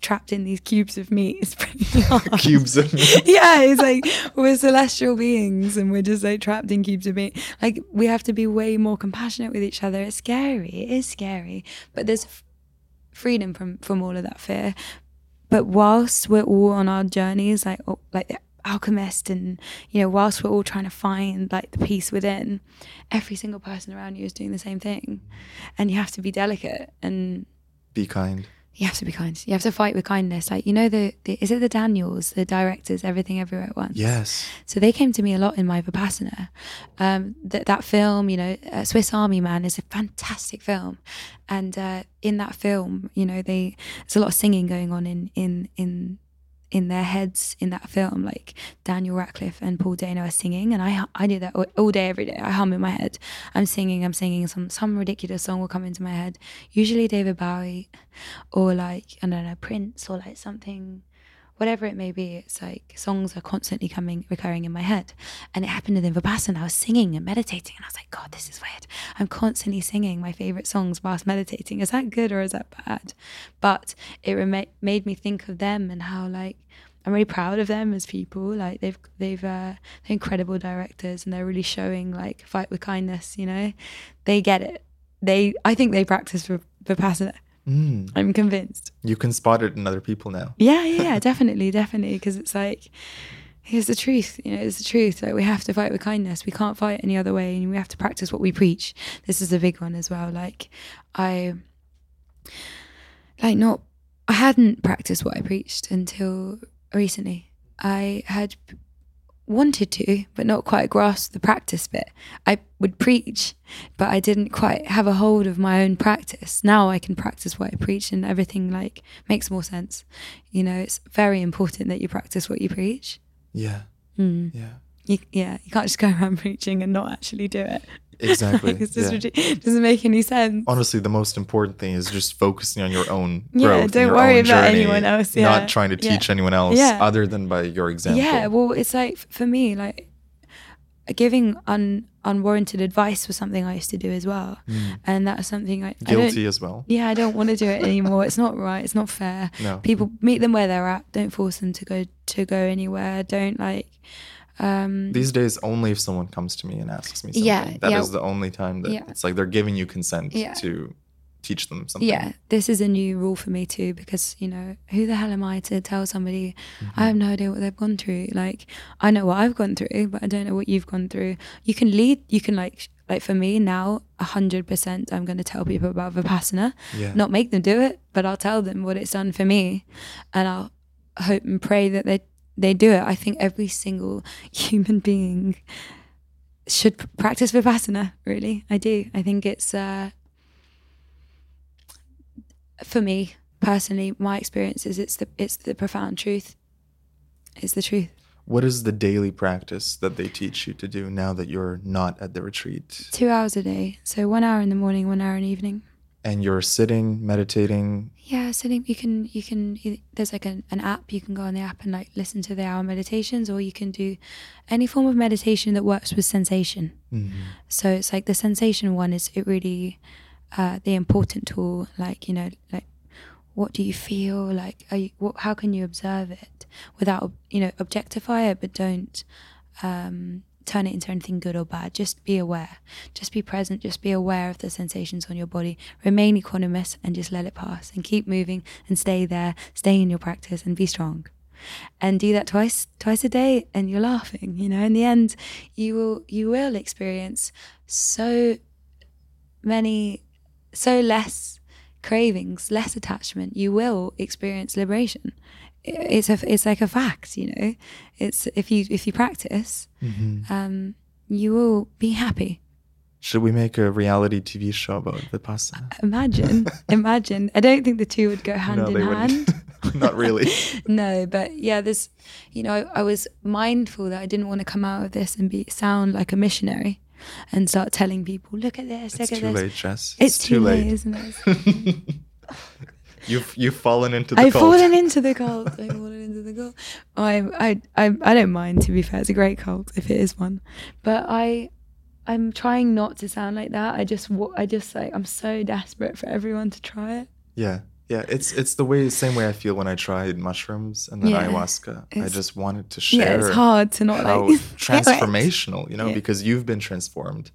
trapped in these cubes of meat is pretty hard. Cubes of meat? Yeah, it's like, we're celestial beings and we're just like trapped in cubes of meat. Like, we have to be way more compassionate with each other. It's scary, it is scary. But there's freedom from all of that fear. But whilst we're all on our journeys, like the Alchemist, and you know, whilst we're all trying to find like the peace within, every single person around you is doing the same thing, and you have to be delicate and be kind. You have to be kind. You have to fight with kindness. Like, you know, is it the Daniels, the directors, Everything Everywhere at Once? Yes. So they came to me a lot in my Vipassana. That film, you know, Swiss Army Man is a fantastic film. And in that film, you know, there's a lot of singing going on in their heads in that film. Like, Daniel Radcliffe and Paul Dano are singing, and I do that all day, every day. I hum in my head. I'm singing some ridiculous song will come into my head, usually David Bowie or like, I don't know, Prince, or like something, whatever it may be. It's like songs are constantly recurring in my head. And it happened in the Vipassana. I was singing and meditating, and I was like, God, this is weird. I'm constantly singing my favorite songs whilst meditating. Is that good or is that bad? But it made me think of them, and how like, I'm really proud of them as people. Like, they're incredible directors, and they're really showing like fight with kindness, you know, they get it. I think they practice for Vipassana. Mm. I'm convinced. You can spot it in other people now. Yeah, definitely. Because it's like, here's the truth. You know, it's the truth. Like, we have to fight with kindness. We can't fight any other way, and we have to practice what we preach. This is a big one as well. Like, I hadn't practiced what I preached until recently. I had wanted to, but not quite grasp the practice bit. I would preach, but I didn't quite have a hold of my own practice. Now I can practice what I preach, and everything like makes more sense. You know, it's very important that you practice what you preach. Yeah. Mm. Yeah. You can't just go around preaching and not actually do it. Exactly. Like, it doesn't make any sense. Honestly, the most important thing is just focusing on your own growth. Yeah, don't worry about anyone else. Yeah. Not trying to teach anyone else other than by your example. Yeah, well, it's like, for me, like, giving unwarranted advice was something I used to do as well. Mm. And that was something guilty as well. Yeah, I don't want to do it anymore. It's not right. It's not fair. No. People, meet them where they're at. Don't force them to go anywhere. Don't like... these days, only if someone comes to me and asks me something. Yeah, that is the only time that it's like they're giving you consent to teach them something. Yeah, this is a new rule for me too, because, you know, who the hell am I to tell somebody? Mm-hmm. I have no idea what they've gone through. Like, I know what I've gone through, but I don't know what you've gone through. You can lead, you can like Like for me now, 100% I'm going to tell people about Vipassana. Yeah. Not make them do it, but I'll tell them what it's done for me. And I'll hope and pray that they do it. I think every single human being should practice Vipassana, really. I do. I think it's, for me personally, my experience is it's the profound truth. It's the truth. What is the daily practice that they teach you to do now that you're not at the retreat? 2 hours a day. So 1 hour in the morning, 1 hour in the evening. And you're sitting, meditating? Yeah, sitting. You can there's like an app. You can go on the app and like listen to the hour meditations, or you can do any form of meditation that works with sensation. Mm-hmm. So it's like the sensation one is the important tool, like what do you feel? Like, how can you observe it without, objectify it, but don't turn it into anything good or bad. Just be aware. Just be present. Just be aware of the sensations on your body. Remain equanimous and just let it pass and keep moving and stay there. Stay in your practice and be strong. And do that twice a day and you're laughing. In the end, you will experience so many, so less cravings, less attachment. You will experience liberation. It's like a fact, It's if you practice, mm-hmm. You will be happy. Should we make a reality TV show about Vipassana? Imagine. I don't think the two would go hand in hand. Not really. No, but yeah, there's. I was mindful that I didn't want to come out of this and sound like a missionary and start telling people, look at this, look at this. It's too late, Jess. It's too late, isn't it? You've fallen into the cult. I've fallen into the cult. I don't mind, to be fair. It's a great cult if it is one. But I'm trying not to sound like that. I just I'm so desperate for everyone to try it. Yeah. Yeah, it's the same way I feel when I tried mushrooms and then ayahuasca. I just wanted to share. Yeah, it's hard to not how transformational, because you've been transformed,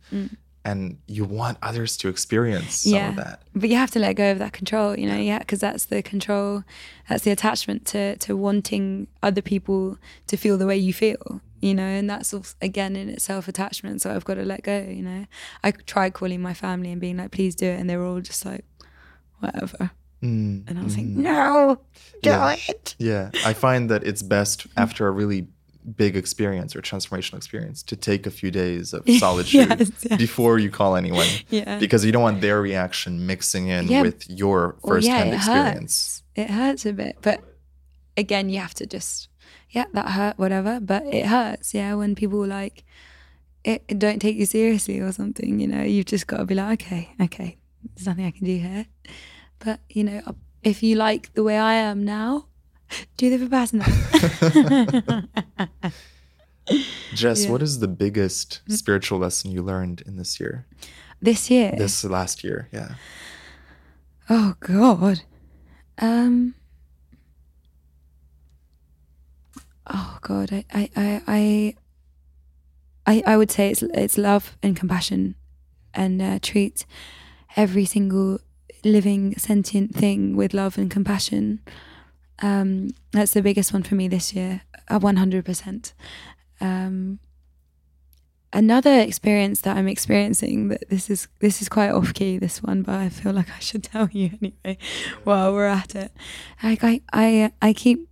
and you want others to experience some of that. But you have to let go of that control, because that's the control, that's the attachment to wanting other people to feel the way you feel, and that's also, again, in itself attachment. So I've got to let go. I tried calling my family and being like, please do it, and they were all just like, whatever. Mm, and I was like, no, do it. Yeah, I find that it's best after a really big experience or transformational experience to take a few days of solitude before you call anyone. Yeah. Because you don't want their reaction mixing in with your first-hand experience. It hurts a bit. But again, you have to just, that hurt, whatever. But it hurts, when people like, it don't take you seriously or something, You've just got to be like, okay, there's nothing I can do here. But, if you like the way I am now, do the Vipassana. Jess, what is the biggest spiritual lesson you learned in this year? This last year, yeah. Oh, God. I would say it's love and compassion, and treat every single living sentient thing with love and compassion. That's the biggest one for me this year, 100%. Another experience that I'm experiencing, that this is quite off key, this one, but I feel like I should tell you anyway while we're at it. Like I keep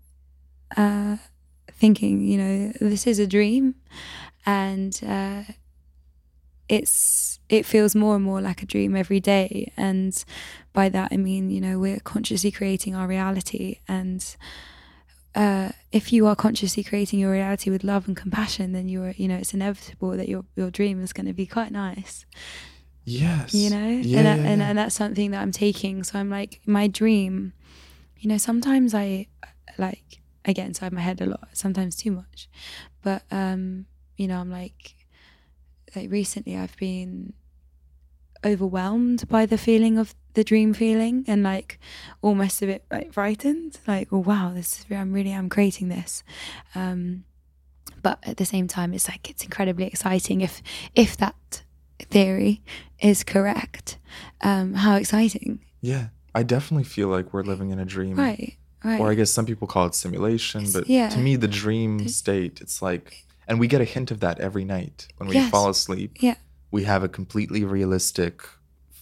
thinking, this is a dream, and it feels more and more like a dream every day. And by that I mean, we're consciously creating our reality. And if you are consciously creating your reality with love and compassion, then it's inevitable that your dream is going to be quite nice. Yes. And that's something that I'm taking. So I'm like, my dream, sometimes I like, I get inside my head a lot, sometimes too much. But, I'm like, recently I've been overwhelmed by the feeling of the dream feeling, and like almost a bit like frightened, like, oh wow, I'm creating this, but at the same time it's like, it's incredibly exciting if that theory is correct. How exciting. I definitely feel like we're living in a dream, right? Or I guess some people call it simulation, but to me the dream state, it's like. And we get a hint of that every night when we fall asleep. Yeah. we have a completely realistic,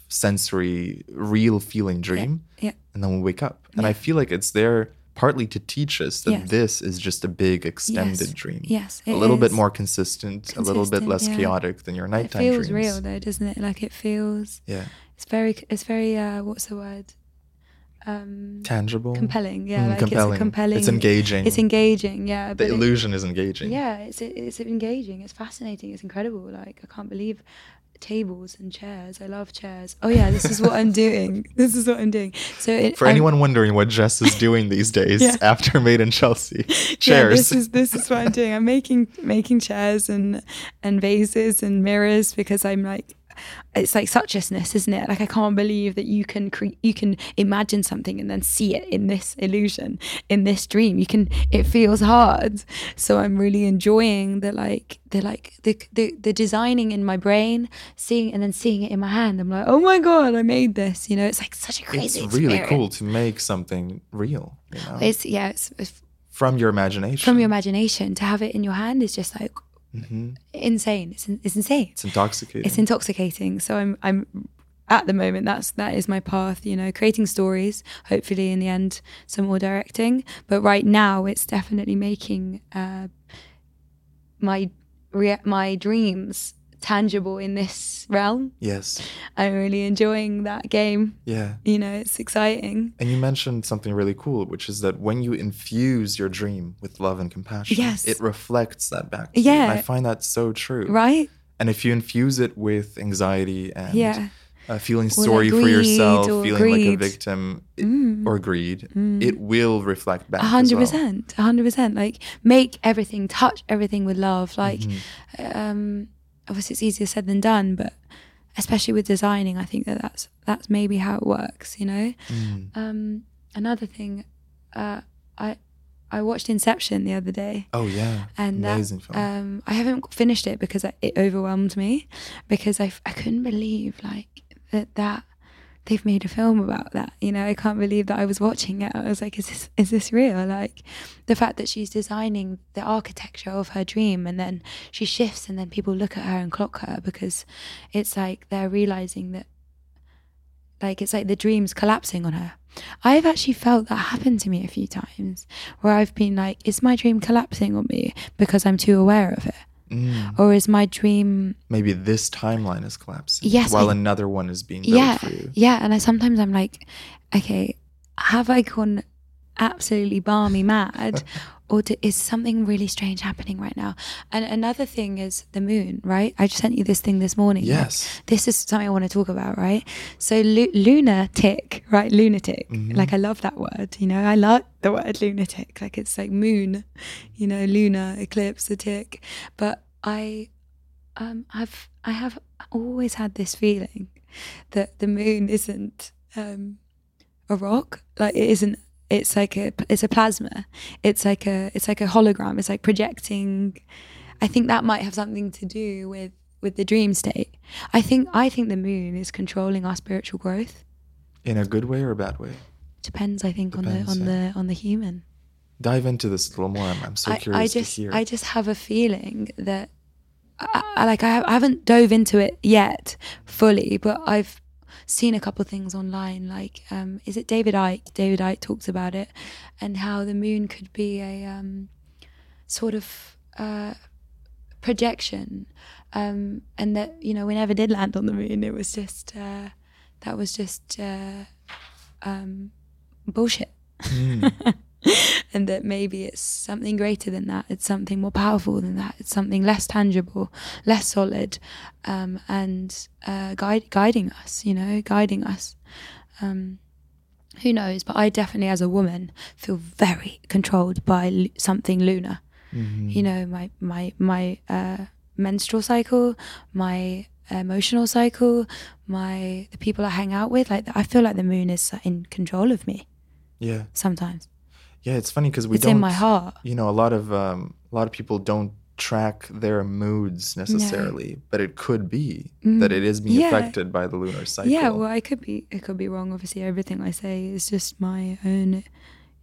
sensory, real feeling dream. Yeah. And then we wake up. And I feel like it's there partly to teach us that this is just a big extended dream. Yes, it is. A little bit more consistent, a little bit less chaotic than your nighttime dreams. It feels real though, doesn't it? Like it feels... Yeah. It's very, what's the word? Tangible. Compelling, yeah. Compelling. It's engaging. It's engaging, yeah. The illusion is engaging. Yeah, it's engaging. It's fascinating. It's incredible. Like, I can't believe... tables and chairs. I love chairs. Oh yeah, this is what I'm doing. So for anyone wondering what Jess is doing these days after Made in Chelsea, chairs. Yeah, this is what I'm doing. I'm making chairs and vases and mirrors because I'm like, it's like suchness, isn't it? Like I can't believe that you can imagine something and then see it in this illusion, in this dream. It feels hard. So I'm really enjoying the designing in my brain, seeing and then seeing it in my hand. I'm like, oh my god, I made this. You know, it's like such a crazy experience. It's really cool to make something real. You know? It's from your imagination. From your imagination to have it in your hand is just like. Mm-hmm. Insane. It's insane. It's intoxicating. So I'm at the moment that is my path, you know, creating stories, hopefully in the end some more directing, but right now it's definitely making my dreams tangible in this realm. Yes. I'm really enjoying that game. Yeah. You know, it's exciting. And you mentioned something really cool, which is that when you infuse your dream with love and compassion, it reflects that back to you. And I find that so true. Right? And if you infuse it with anxiety and feeling sorry for yourself, feeling like a victim or greed, it will reflect back. 100%. 100%. Like make everything, touch everything with love. Like, obviously it's easier said than done, but especially with designing, I think that's maybe how it works, you know. Another thing, I watched Inception the other day. Oh yeah, and amazing film. I haven't finished it because it overwhelmed me, because I couldn't believe like that they've made a film about that. You know, I can't believe that I was watching it. I was like, is this real? Like the fact that she's designing the architecture of her dream and then she shifts and then people look at her and clock her, because it's like they're realizing that like it's like the dream's collapsing on her. I've actually felt that happen to me a few times where I've been like, is my dream collapsing on me because I'm too aware of it? Or is my dream, maybe this timeline is collapsing while another one is being built for you. Yeah, and sometimes I'm like, okay, have I gone absolutely balmy mad or is something really strange happening right now? And another thing is the moon, right? I just sent you this thing this morning. Yes. Like, this is something I want to talk about, right? So lunatic, right? Lunatic. Mm-hmm. Like I love that word, you know, I love the word lunatic. Like it's like moon, you know, lunar, eclipse, a tick. But I have always had this feeling that the moon isn't a rock, like it isn't. It's a plasma. It's like a hologram. It's like projecting. I think that might have something to do with the dream state. I think the moon is controlling our spiritual growth. In a good way or a bad way? Depends. I think on the human. Dive into this a little more. I'm so curious to hear. I just have a feeling that I haven't dove into it yet fully, but I've seen a couple of things online, like is it David Icke talks about it, and how the moon could be a sort of projection, and that, you know, we never did land on the moon. It was just bullshit. And that maybe it's something greater than that, it's something more powerful than that, it's something less tangible, less solid, and guiding us. Who knows? But I definitely, as a woman, feel very controlled by something lunar. Mm-hmm. You know, my menstrual cycle, my emotional cycle, the people I hang out with. Like I feel like the moon is in control of me. Yeah. Sometimes. Yeah, it's funny because it's in my heart. You know, a lot of people don't track their moods necessarily, but it could be that it is being affected by the lunar cycle. Yeah, well, it could be wrong. Obviously, everything I say is just my own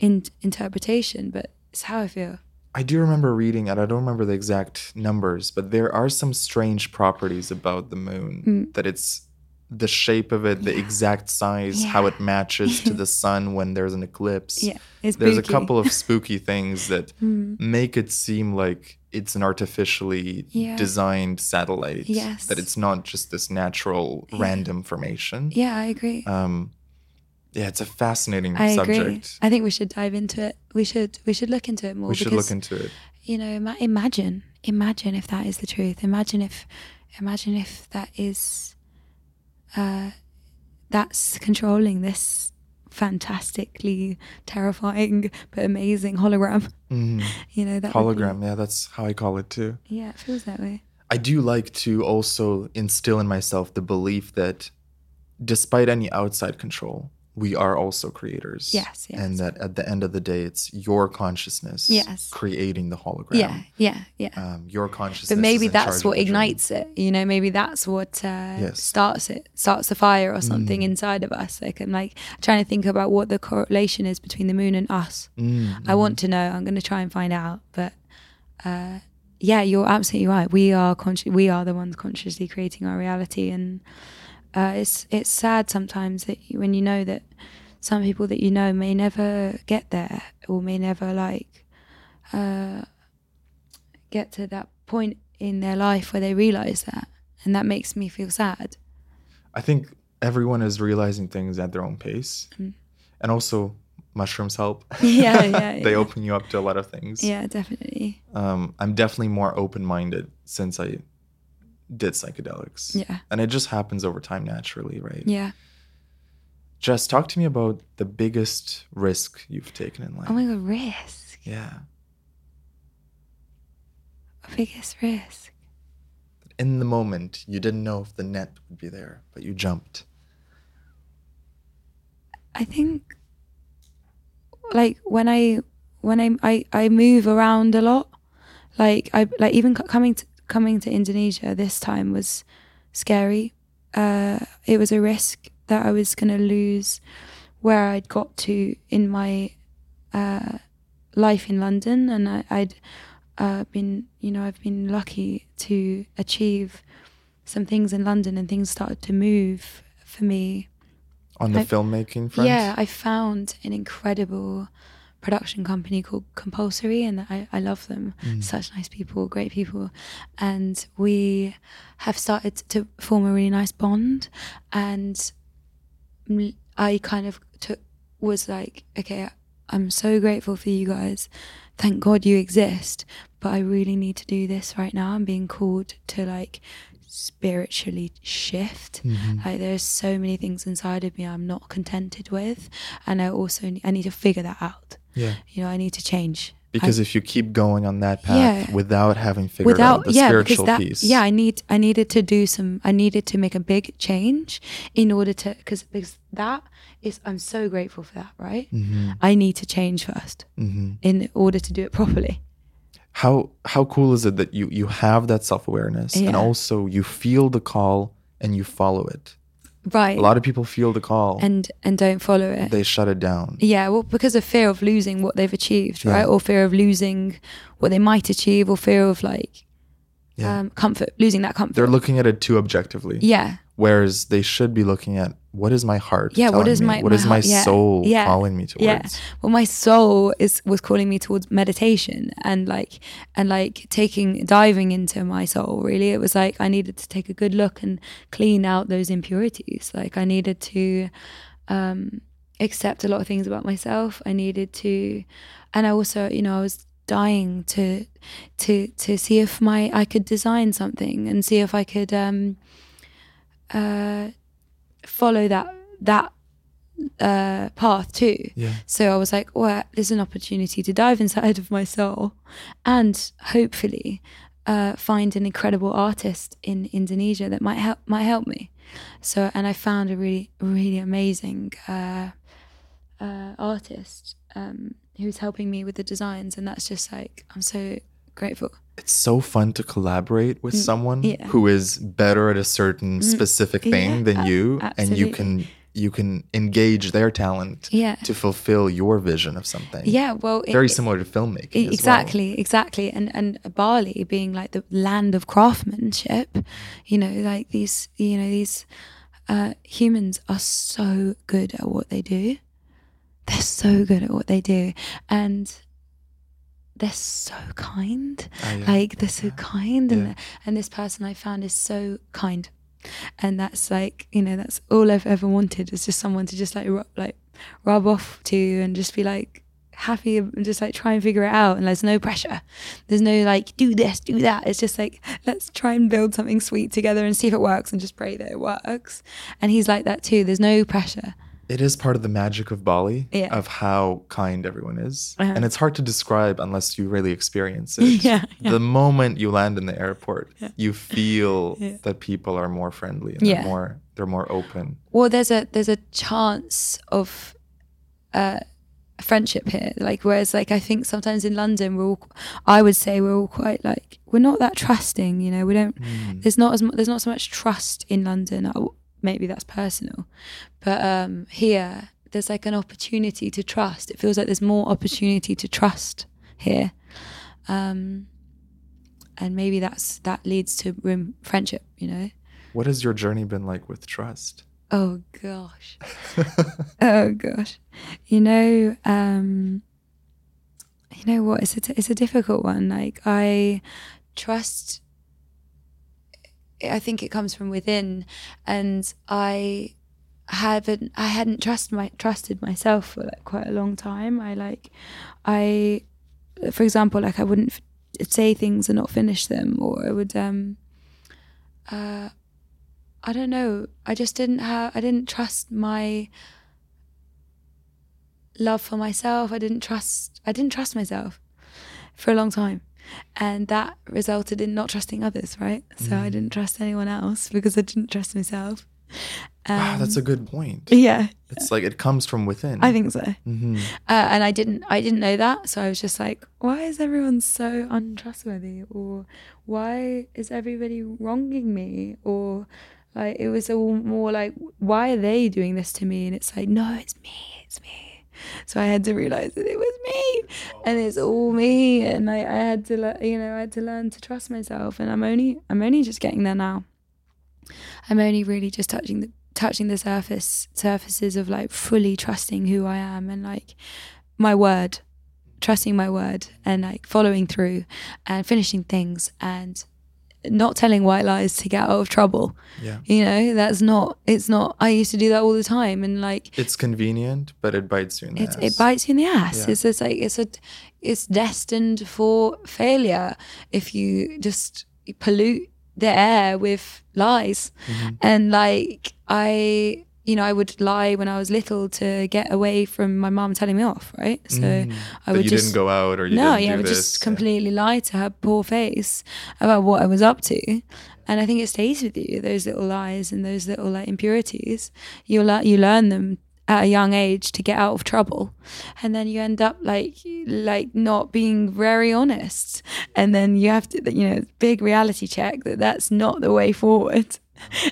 interpretation, but it's how I feel. I do remember reading, and I don't remember the exact numbers, but there are some strange properties about the moon, that it's the shape of it, the exact size, how it matches to the sun when there's an eclipse. Yeah, it's there's spooky. A couple of spooky things that make it seem like it's an artificially designed satellite, that it's not just this natural random formation. Yeah, I agree. Yeah, it's a fascinating subject. Agree. I think we should dive into it. We should look into it more. We should look into it. You know, imagine if that is the truth. Imagine if that is that's controlling this fantastically terrifying but amazing hologram. Mm-hmm. You know, that hologram. Yeah, that's how I call it too. Yeah, it feels that way. I do like to also instill in myself the belief that despite any outside control, we are also creators. Yes. And that at the end of the day, it's your consciousness creating the hologram. Yeah. Your consciousness. But maybe that's what ignites it. You know, maybe that's what starts a fire or something inside of us. Like, I'm trying to think about what the correlation is between the moon and us. I want to know. I'm going to try and find out. But yeah, you're absolutely right. We are the ones consciously creating our reality. And it's sad sometimes that when you know that some people that you know may never get there or may never get to that point in their life where they realise that, and that makes me feel sad. I think everyone is realising things at their own pace, and also mushrooms help. Yeah. They open you up to a lot of things. Yeah, definitely. I'm definitely more open-minded since I did psychedelics. Yeah. And it just happens over time naturally, right? Yeah. Jess, talk to me about the biggest risk you've taken in life. Oh my God, risk? Yeah. Biggest risk? In the moment, you didn't know if the net would be there, but you jumped. I think, when I move around a lot, even coming to Indonesia this time was scary. It was a risk that I was going to lose where I'd got to in my life in London, and I've been lucky to achieve some things in London, and things started to move for me. On the filmmaking front? Yeah, I found an incredible production company called Compulsory, and I love them. Such nice people, great people, and we have started to form a really nice bond, and I kind of okay, I'm so grateful for you guys, thank God you exist, but I really need to do this right now. I'm being called to spiritually shift. There's so many things inside of me I'm not contented with, and I need to figure that out. Yeah, you know, I need to change, because if you keep going on that path without having figured out the spiritual piece, I needed to make a big change in order to, because that is, I'm so grateful for that, right? I need to change first in order to do it properly. How cool is it that you have that self-awareness and also you feel the call and you follow it? Right. A lot of people feel the call and don't follow it. They shut it down. Yeah, well, because of fear of losing what they've achieved, right? Or fear of losing what they might achieve, or fear of comfort, losing that comfort. They're looking at it too objectively. Yeah. Whereas they should be looking at, what is my heart? Yeah, what is my soul calling me towards? Yeah. Well, my soul was calling me towards meditation and diving into my soul. Really, it was I needed to take a good look and clean out those impurities. I needed to accept a lot of things about myself. I needed to, and I also, I was dying to see if I could design something and see if I could follow that path too. So I was there's an opportunity to dive inside of my soul and hopefully find an incredible artist in Indonesia that might help me. So, and I found a really, really amazing artist who's helping me with the designs, and that's just I'm so grateful. It's so fun to collaborate with someone who is better at a certain specific thing than you, absolutely. And you can you can engage their talent to fulfill your vision of something. Yeah, well, very similar to filmmaking. Exactly. And Bali being like the land of craftsmanship, you know, like these humans are so good at what they do. They're so good at what they do, and they're so kind. Like they're so kind, and this person I found is so kind. And that's like, you know, that's all I've ever wanted, is just someone to just like rub off to and just be like happy and just like try and figure it out. And there's no pressure. There's no like do this, do that. It's just like, let's try and build something sweet together and see if it works and just pray that it works. And he's like that too. There's no pressure. It is part of the magic of Bali, of how kind everyone is. Uh-huh. And it's hard to describe unless you really experience it. The moment you land in the airport, you feel that people are more friendly and they're more open. Well, there's a chance of friendship here. Like, whereas like I think sometimes in London, we're all quite like, we're not that trusting, you know, we don't, there's not so much trust in London. Maybe that's personal, but here there's like an opportunity to trust. It feels like there's more opportunity to trust here, and maybe that leads to friendship. You know, what has your journey been like with trust? Oh gosh, you know what? It's a difficult one. Like I trust. I think it comes from within, and I hadn't trusted myself for like quite a long time. For example, like I wouldn't say things and not finish them, or I would I don't know, I just didn't trust my love for myself. I didn't trust myself for a long time. And that resulted in not trusting others, right? So I didn't trust anyone else because I didn't trust myself. Wow, that's a good point. Yeah, it's like it comes from within. I think so. Mm-hmm. And I didn't know that, so I was just like, why is everyone so untrustworthy? Or why is everybody wronging me? Or like it was all more like, why are they doing this to me? And it's like, no, it's me. So I had to realize that it was me, and it's all me, and I had to learn to trust myself. And I'm only just getting there now. I'm only really just touching the surfaces of like fully trusting who I am, and like my word, trusting my word, and like following through, and finishing things, and not telling white lies to get out of trouble. Yeah. You know, it's not, I used to do that all the time, and like it's convenient, but it bites you in the ass. It bites you in the ass. Yeah. It's just like it's destined for failure if you just pollute the air with lies. Mm-hmm. And like I would lie when I was little to get away from my mum telling me off, right? So didn't go out, or I would just completely lie to her poor face about what I was up to. And I think it stays with you, those little lies and those little like impurities. You learn them at a young age to get out of trouble, and then you end up like not being very honest, and then you have to, you know, big reality check that's not the way forward,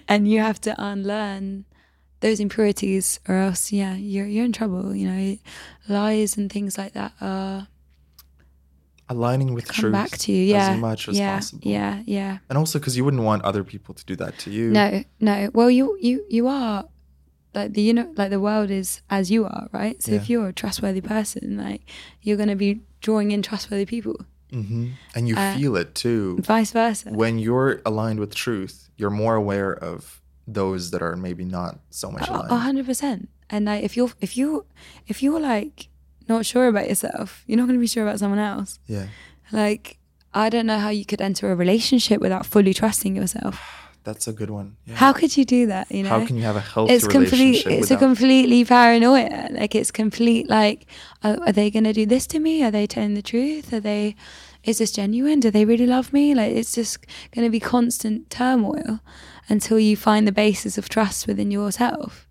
and you have to unlearn those impurities, or else, you're in trouble. You know, lies and things like that are aligning with truth. Come back to you, as much as possible. Yeah. And also because you wouldn't want other people to do that to you. No. Well, you are like the world is as you are, right? So if you're a trustworthy person, like you're going to be drawing in trustworthy people. Mm-hmm. And you feel it too. Vice versa. When you're aligned with truth, you're more aware of those that are maybe not so much aligned. 100%. And like if you're like not sure about yourself, you're not going to be sure about someone else. Yeah. Like I don't know how you could enter a relationship without fully trusting yourself. That's a good one. Yeah. How could you do that? You know, how can you have a healthy relationship? It's completely paranoia. Like it's complete. Like, are they going to do this to me? Are they telling the truth? Is this genuine? Do they really love me? Like it's just going to be constant turmoil until you find the basis of trust within yourself.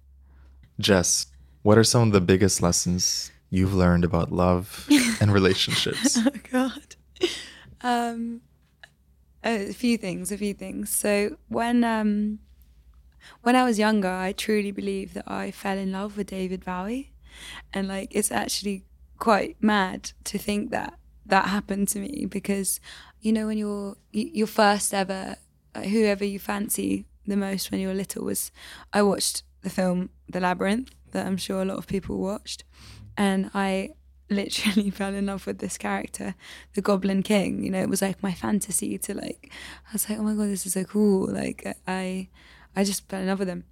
Jess, what are some of the biggest lessons you've learned about love and relationships? Oh God. A few things. So when When I was younger, I truly believe that I fell in love with David Bowie. And like, it's actually quite mad to think that that happened to me, because, you know, when your first ever, whoever you fancy the most when you're little was, I watched the film The Labyrinth that I'm sure a lot of people watched. And I literally fell in love with this character, the Goblin King. You know, it was like my fantasy to like, I was like, oh my God, this is so cool. Like I just fell in love with him.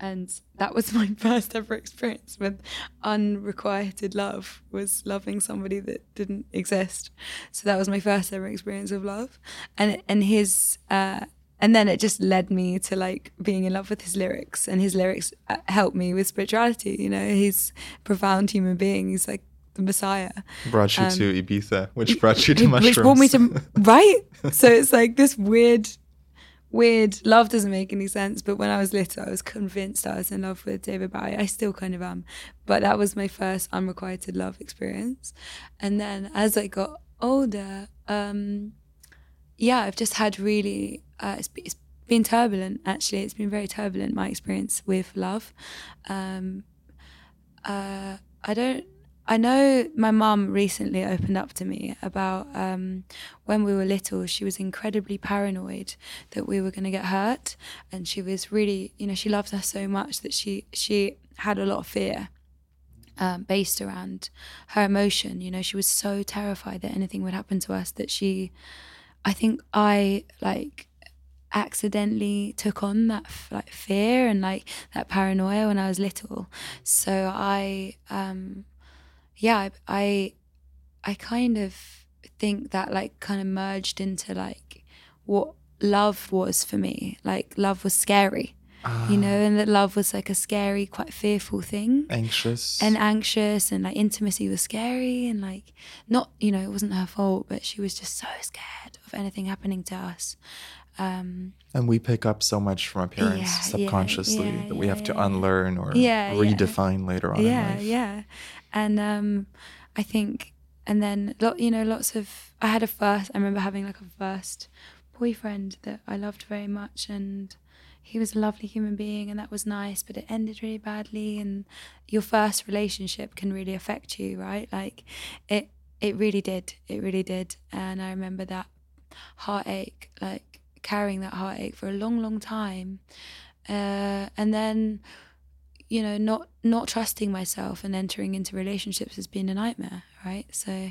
And that was my first ever experience with unrequited love, was loving somebody that didn't exist. So that was my first ever experience of love. And his, and then it just led me to like being in love with his lyrics, and his lyrics helped me with spirituality. You know, he's a profound human being. He's like the Messiah. Brought you to Ibiza, which brought you to mushrooms. Which brought me to, right? So it's like this weird love doesn't make any sense, but when I was little I was convinced I was in love with David Bowie. I still kind of am, but that was my first unrequited love experience. And then as I got older, I've just had really it's been turbulent, actually. It's been very turbulent, my experience with love. I know my mum recently opened up to me about when we were little, she was incredibly paranoid that we were going to get hurt. And she was really, you know, she loved us so much that she had a lot of fear based around her emotion. You know, she was so terrified that anything would happen to us that I accidentally took on that fear and like that paranoia when I was little. So I kind of think that like kind of merged into like what love was for me. Like love was scary, you know, and that love was like a scary, quite fearful thing. Anxious, and like intimacy was scary, and like not, you know, it wasn't her fault, but she was just so scared of anything happening to us. And we pick up so much from our parents subconsciously that we have to unlearn or redefine later on in life. And I think, and then, you know, I remember having like a first boyfriend that I loved very much, and he was a lovely human being, and that was nice, but it ended really badly. And your first relationship can really affect you, right? Like it really did. And I remember that heartache, like carrying that heartache for a long, long time. And then, you know, not trusting myself and entering into relationships has been a nightmare, right? So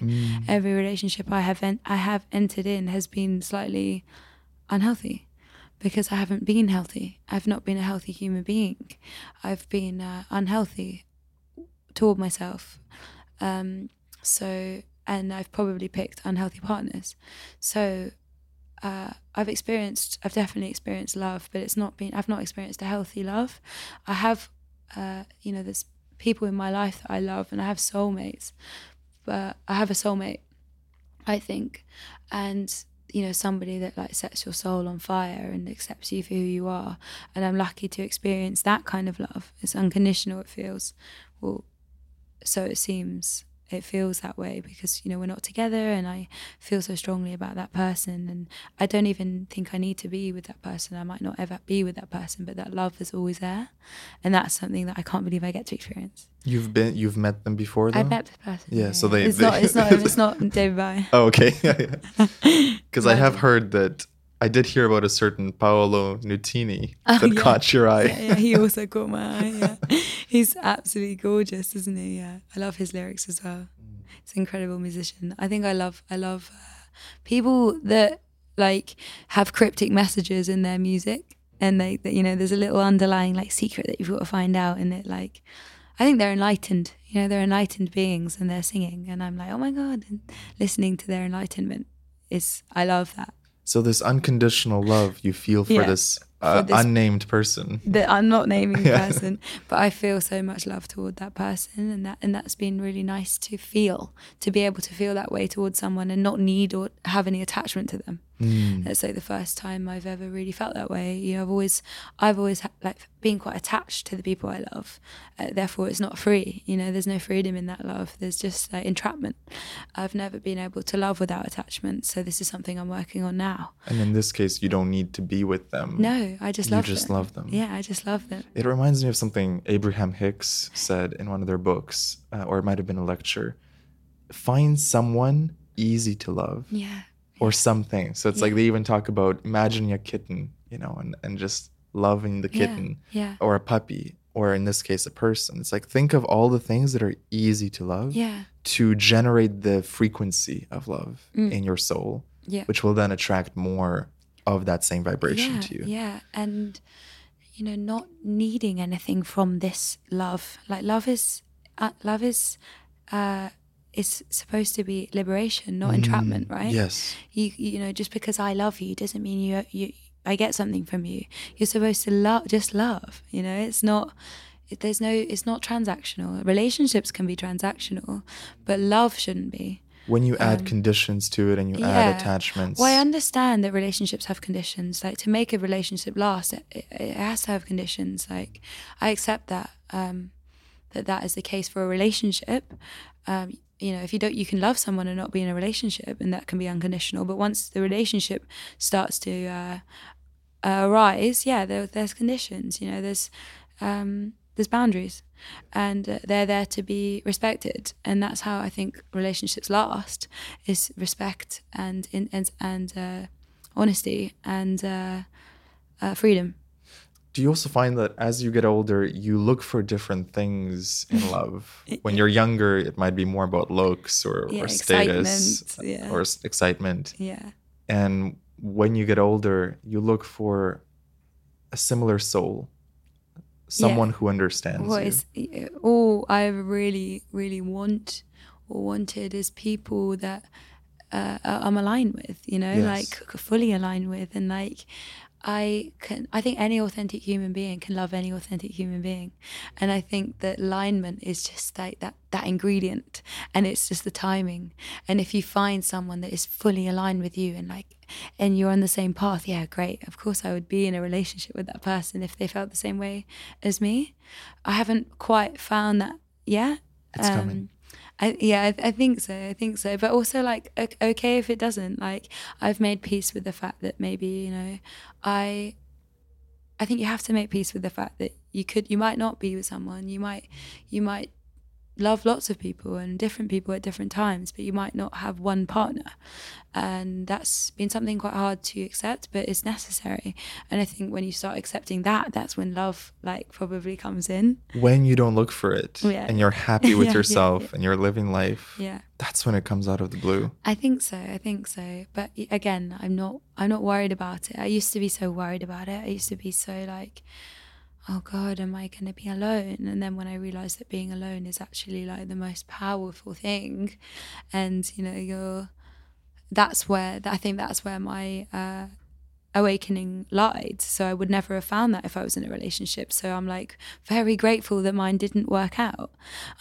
every relationship I have entered in has been slightly unhealthy, because I haven't been healthy. I've not been a healthy human being. I've been unhealthy toward myself. And I've probably picked unhealthy partners. So I've definitely experienced love, but I've not experienced a healthy love. I have, you know, there's people in my life that I love, and I have soulmates, but I have a soulmate, I think. And, you know, somebody that like sets your soul on fire and accepts you for who you are. And I'm lucky to experience that kind of love. It's unconditional, it feels. Well, so it seems. It feels that way because, you know, we're not together, and I feel so strongly about that person, and I don't even think I need to be with that person. I might not ever be with that person, but that love is always there, and that's something that I can't believe I get to experience. You've met them before, though? I've met this person. Yeah, yeah. So it's not David Bowie. Oh, okay. Because I have heard that, I did hear about a certain Paolo Nutini that caught your eye. He also caught my eye, yeah. He's absolutely gorgeous, isn't he? Yeah, I love his lyrics as well. He's an incredible musician. I think I love people that like have cryptic messages in their music, and they you know, there's a little underlying like secret that you've got to find out, and it like, I think they're enlightened. You know, they're enlightened beings, and they're singing, and I'm like, oh my God, and listening to their enlightenment I love that. So this unconditional love you feel for this unnamed person. I'm not naming person, but I feel so much love toward that person, and that's been really nice to feel, to be able to feel that way towards someone and not need or have any attachment to them. That's like the first time I've ever really felt that way. You know, I've always been quite attached to the people I love. Therefore, it's not free. You know, there's no freedom in that love. There's just entrapment. I've never been able to love without attachment. So this is something I'm working on now. And in this case, you don't need to be with them. No, No, I just love them. You just love them. Yeah, I just love them. It reminds me of something Abraham Hicks said in one of their books, or it might have been a lecture. Find someone easy to love. Yeah. Or something. So it's like they even talk about imagining a kitten, you know, and just loving the kitten or a puppy, or in this case, a person. It's like, think of all the things that are easy to love to generate the frequency of love in your soul, which will then attract more of that same vibration to you. Yeah. And, you know, not needing anything from this love. Like love is supposed to be liberation, not entrapment, right? Yes. You know, just because I love you doesn't mean I get something from you. You're supposed to just love, you know. It's not transactional. Relationships can be transactional, but love shouldn't be. When you add conditions to it and you add attachments. Well, I understand that relationships have conditions. Like, to make a relationship last, it has to have conditions. Like, I accept that, that is the case for a relationship. You know, if you don't, you can love someone and not be in a relationship, and that can be unconditional. But once the relationship starts to arise, there's conditions. You know, there's boundaries, and they're there to be respected. And that's how I think relationships last: is respect and honesty and freedom. Do you also find that as you get older, you look for different things in love? When you're younger, it might be more about looks or status or excitement. Yeah. And when you get older, you look for a similar soul, someone who understands you. All I really, really wanted is people that I'm aligned with, you know, like fully aligned with, and like... I think any authentic human being can love any authentic human being. And I think that alignment is just like that ingredient, and it's just the timing. And if you find someone that is fully aligned with you and you're on the same path, great. Of course I would be in a relationship with that person if they felt the same way as me. I haven't quite found that yet. It's coming. I think so. But also, like, okay if it doesn't. Like, I've made peace with the fact that maybe, you know, I think you have to make peace with the fact that you might not be with someone. You might love lots of people and different people at different times, but you might not have one partner. And that's been something quite hard to accept, but it's necessary. And I think when you start accepting that, that's when love, like, probably comes in. When you don't look for it and you're happy with yourself and you're living life, that's when it comes out of the blue. I think so. But again, I'm not worried about it. I used to be so worried about it. I used to be so like, oh God, am I going to be alone? And then when I realised that being alone is actually like the most powerful thing, and you know, that's where my awakening lied. So I would never have found that if I was in a relationship. So I'm like very grateful that mine didn't work out.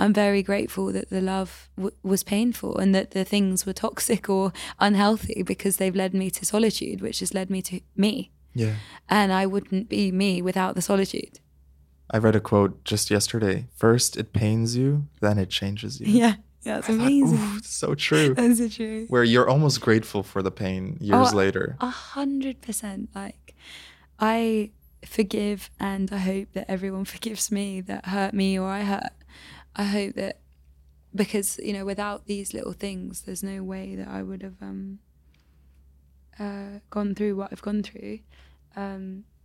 I'm very grateful that the love was painful and that the things were toxic or unhealthy, because they've led me to solitude, which has led me to me. Yeah. And I wouldn't be me without the solitude. I read a quote just yesterday. First it pains you, then it changes you. Yeah. Yeah, it's amazing. Thought, it's so true. That's so true. Where you're almost grateful for the pain years later. 100%. Like, I forgive, and I hope that everyone forgives me that hurt me or I hurt. I hope that, because, you know, without these little things, there's no way that I would have gone through what I've gone through.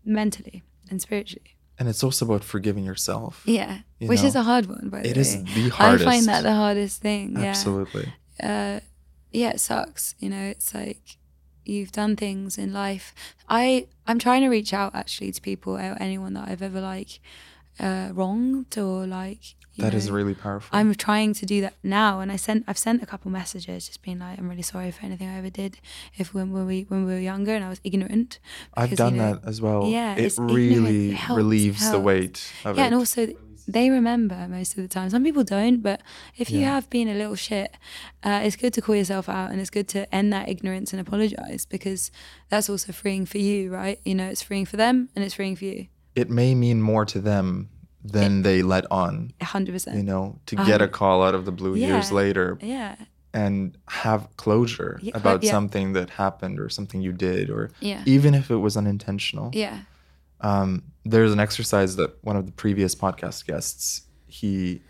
Mentally and spiritually. And it's also about forgiving yourself. Yeah, which is a hard one, by the way. It is the hardest. I find that the hardest thing. Absolutely. It sucks. You know, it's like you've done things in life. I'm trying to reach out actually to people, or anyone that I've ever like wronged or like. That is really powerful. I'm trying to do that now, and I've sent a couple messages just being like, I'm really sorry for anything I ever did when we were younger and I was ignorant. I've done that as well. Yeah, it really relieves the weight of it. Yeah, and also they remember most of the time. Some people don't, but if you have been a little shit, it's good to call yourself out, and it's good to end that ignorance and apologize, because that's also freeing for you, right? You know, it's freeing for them and it's freeing for you. It may mean more to them than they let on. 100%. You know, to get a call out of the blue years later. Yeah. And have closure about something that happened or something you did, or even if it was unintentional. Yeah. There's an exercise that one of the previous podcast guests, he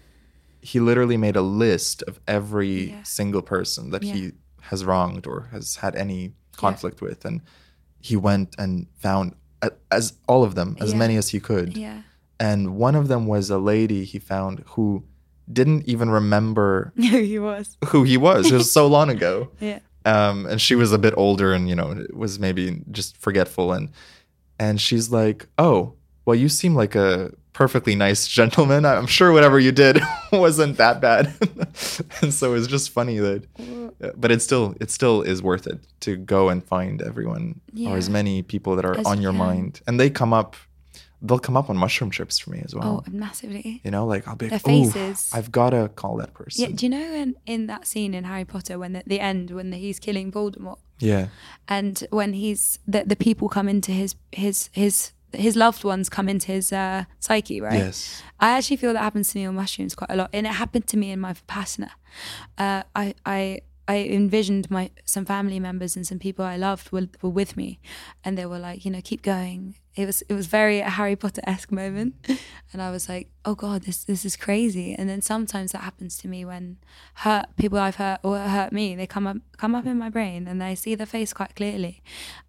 literally made a list of every single person that he has wronged or has had any conflict with. And he went and found as all of them, as many as he could. Yeah. And one of them was a lady he found who didn't even remember who he was. It was so long ago. And she was a bit older and, you know, was maybe just forgetful. And she's like, oh, well, you seem like a perfectly nice gentleman. I'm sure whatever you did wasn't that bad. And so it's just funny that, but it still is worth it to go and find everyone or as many people that are on your mind. And they'll come up on mushroom trips for me as well. Oh, massively. You know, like I'll be like, oh, I've got to call that person. Yeah, do you know in that scene in Harry Potter when the end, when he's killing Voldemort? Yeah. And when he's, the people come into his loved ones come into his psyche, right? Yes. I actually feel that happens to me on mushrooms quite a lot. And it happened to me in my Vipassana. I envisioned some family members and some people I loved were with me. And they were like, you know, keep going. It was very a Harry Potter-esque moment. And I was like, oh God, this is crazy. And then sometimes that happens to me when people I've hurt or hurt me, they come up in my brain and I see their face quite clearly.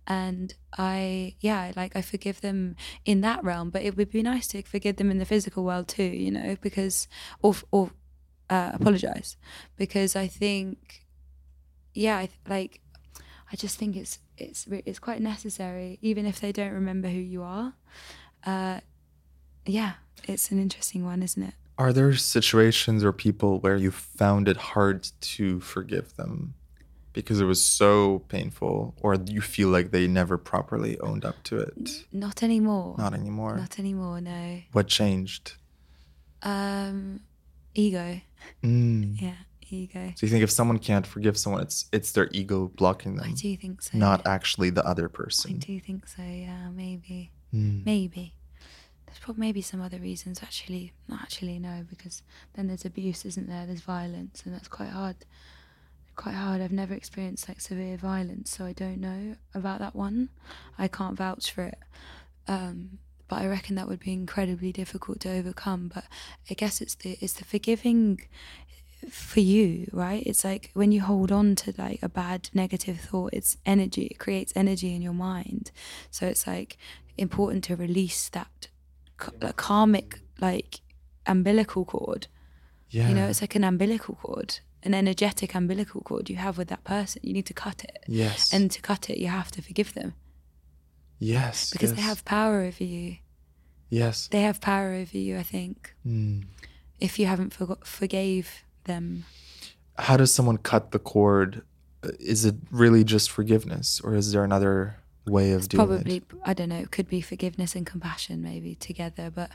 And I forgive them in that realm, but it would be nice to forgive them in the physical world too, you know, because, or apologize. Because I think, I just think it's quite necessary, even if they don't remember who you are. It's an interesting one, isn't it? Are there situations or people where you found it hard to forgive them because it was so painful, or you feel like they never properly owned up to it? Not anymore, no. What changed? Ego. Ego. So you think if someone can't forgive someone, it's their ego blocking them? I do think so. Not actually the other person. I do think so, yeah, maybe. Mm. Maybe. There's probably some other reasons, actually. Not actually, no, because then there's abuse, isn't there? There's violence, and that's quite hard. I've never experienced like severe violence, so I don't know about that one. I can't vouch for it. But I reckon that would be incredibly difficult to overcome. But I guess it's the forgiving for you, right? It's like when you hold on to like a bad negative thought, it's energy, it creates energy in your mind. So it's like important to release that karmic, like umbilical cord. Yeah. You know, it's like an umbilical cord, an energetic umbilical cord you have with that person. You need to cut it. Yes. And to cut it, you have to forgive them. Yes. Because they have power over you. Yes. They have power over you, I think. Mm. If you haven't forgave them. How does someone cut the cord? Is it really just forgiveness, or is there another way of doing it? Probably, I don't know, it could be forgiveness and compassion maybe together, but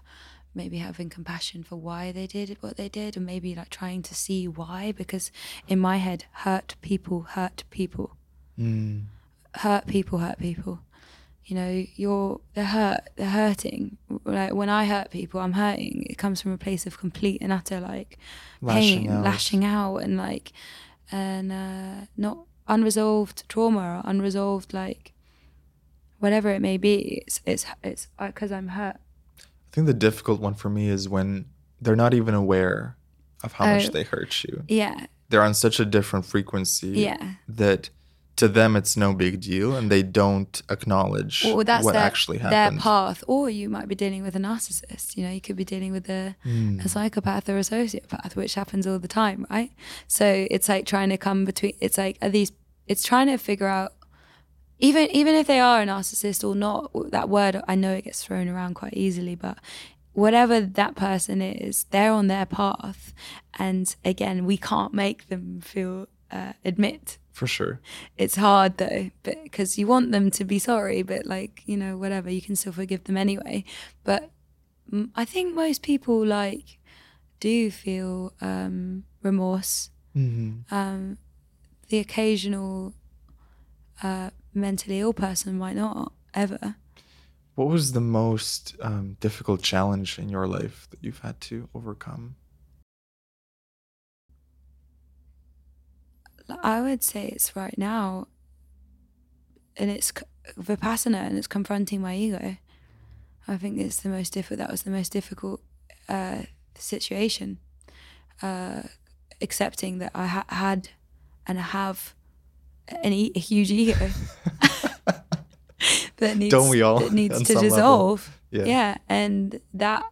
maybe having compassion for why they did what they did, and maybe like trying to see why, because in my head, hurt people. Mm. Hurt people. You know, they're hurt, they're hurting. Like when I hurt people, I'm hurting. It comes from a place of complete and utter like pain, lashing out and like, and not unresolved trauma or unresolved, like whatever it may be. It's because I'm hurt. I think the difficult one for me is when they're not even aware of how much they hurt you. Yeah. They're on such a different frequency that to them, it's no big deal, and they don't acknowledge actually happened. Their path. Or you might be dealing with a narcissist. You know, you could be dealing with a psychopath or a sociopath, which happens all the time, right? So it's like trying to come between. It's like it's trying to figure out, even if they are a narcissist or not. That word, I know it gets thrown around quite easily, but whatever that person is, they're on their path, and again, we can't make them feel admit. For sure. It's hard though, because you want them to be sorry, but like, you know, whatever, you can still forgive them anyway. But I think most people like do feel remorse. Mm-hmm. The occasional mentally ill person might not ever. What was the most difficult challenge in your life that you've had to overcome? I would say it's right now, and it's Vipassana, and it's confronting my ego. I think it's the most difficult. That was the most difficult situation. Accepting that I had and have a huge ego that needs to dissolve. Yeah, and that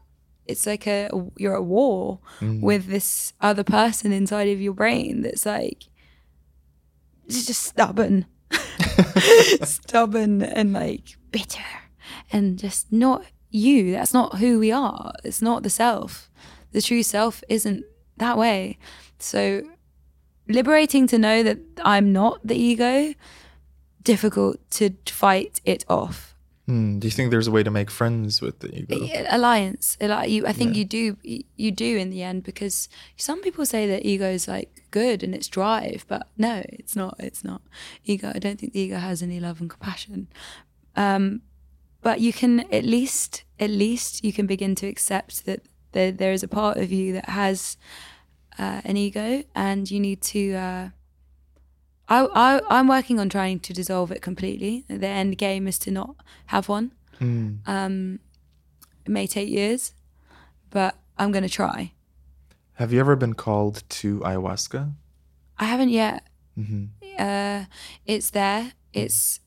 it's like you're at war with this other person inside of your brain that's like, it's just stubborn. Stubborn and like bitter and just not you. That's not who we are. It's not the self. The true self isn't that way. So liberating to know that I'm not the ego, difficult to fight it off. Do you think there's a way to make friends with the ego? Alliance. I think you do in the end, because some people say that ego is like good and it's drive, but no, it's not. Ego, I don't think the ego has any love and compassion. But you can at least you can begin to accept that there is a part of you that has an ego, and you need to I'm working on trying to dissolve it completely. The end game is to not have one. It may take years, but I'm going to try. Have you ever been called to ayahuasca? I haven't yet. It's there.